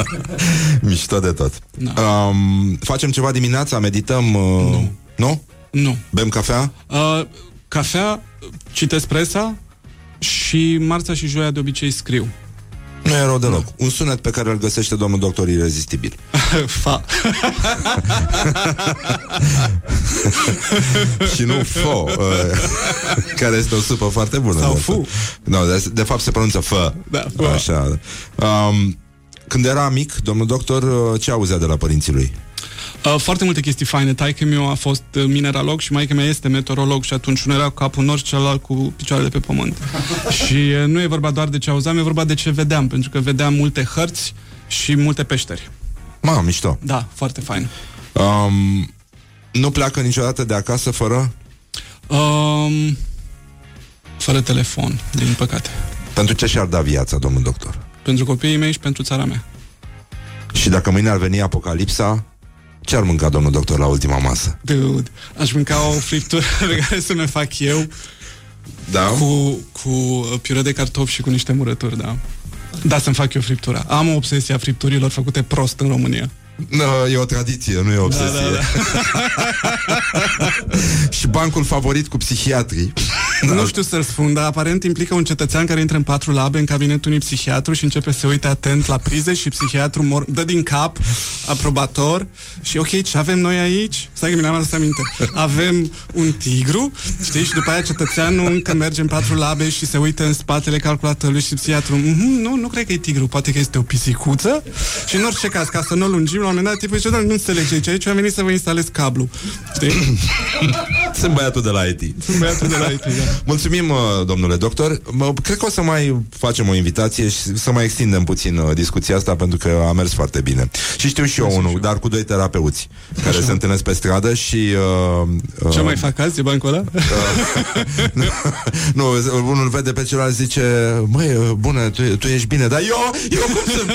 Mișto de tot. Da. Um, facem ceva dimineața, medităm... Uh... Nu. Nu? Nu. Bem cafea? Uh, cafea, citesc presa și marțea și joia de obicei scriu. Nu e rău deloc. Da. Un sunet pe care îl găsește domnul doctor irezistibil. Fa. Și nu fo, care este o supă foarte bună. Sau de fu. No, de, de fapt se pronunță fă. Da, fă. Așa. Um, când era mic, domnul doctor, ce auzea de la părinții lui? Uh, foarte multe chestii faine. Taică-miu a fost mineralog și maică-mea este meteorolog și atunci unul era cu capul nord și celălalt cu picioarele pe pământ. Și uh, nu e vorba doar de ce auzeam, e vorba de ce vedeam, pentru că vedeam multe hărți și multe peșteri. Mamă, mișto. Da, foarte fain. Um, nu pleacă niciodată de acasă fără? Um, fără telefon, din păcate. Pentru ce și-ar da viața, domnul doctor? Pentru copiii mei și pentru țara mea. Și dacă mâine ar veni apocalipsa, ce ar mânca domnul doctor la ultima masă? Dude, aș mânca o friptură pe care să-mi fac eu, da? cu, cu piure de cartofi și cu niște murături, da. Da, să-mi fac eu friptura. Am o obsesie a fripturilor făcute prost în România. No, e o tradiție, nu e o obsesie. Da, da, da. Și bancul favorit cu psihiatrii. Nu știu să spun, dar aparent implică un cetățean care intră în patru labe în cabinetul unui psihiatru și începe să uite atent la prize și psihiatru mor- dă din cap, aprobator, și ok, ce avem noi aici? Stai că mi l-am adus aminte. Avem un tigru, știi, și după aia cetățeanul încă merge în patru labe și se uită în spatele calculatorului și psihiatru, mm-hmm, nu, nu cred că e tigru, poate că este o pisicuță și în orice caz, ca să nu lungim, la un moment dat, tipul zice, doamne, nu înțeleg ce aici, aici am venit să vă instalez cablu. Știi? Sunt băiatul de la I T. Sunt băiatul de la I T, da. Mulțumim, domnule doctor. Cred că o să mai facem o invitație și să mai extindem puțin discuția asta, pentru că a mers foarte bine. Și știu și eu unul, dar cu doi terapeuți care se întâlnesc pe stradă și... Ce mai fac azi, e bancul ăla? Nu, unul vede pe celălalt, zice, măi, bună, tu ești bine, dar eu, eu cum sunt?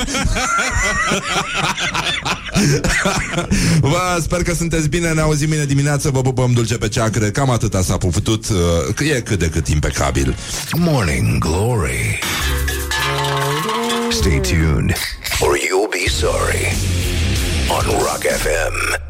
Vă sper că sunteți bine, ne auzim mâine dimineață, vă pupăm dulce pe ceacră. Cam atâta s-a putut, e cât de cât impecabil. Morning Glory. Stay tuned or you'll be sorry on Rock F M.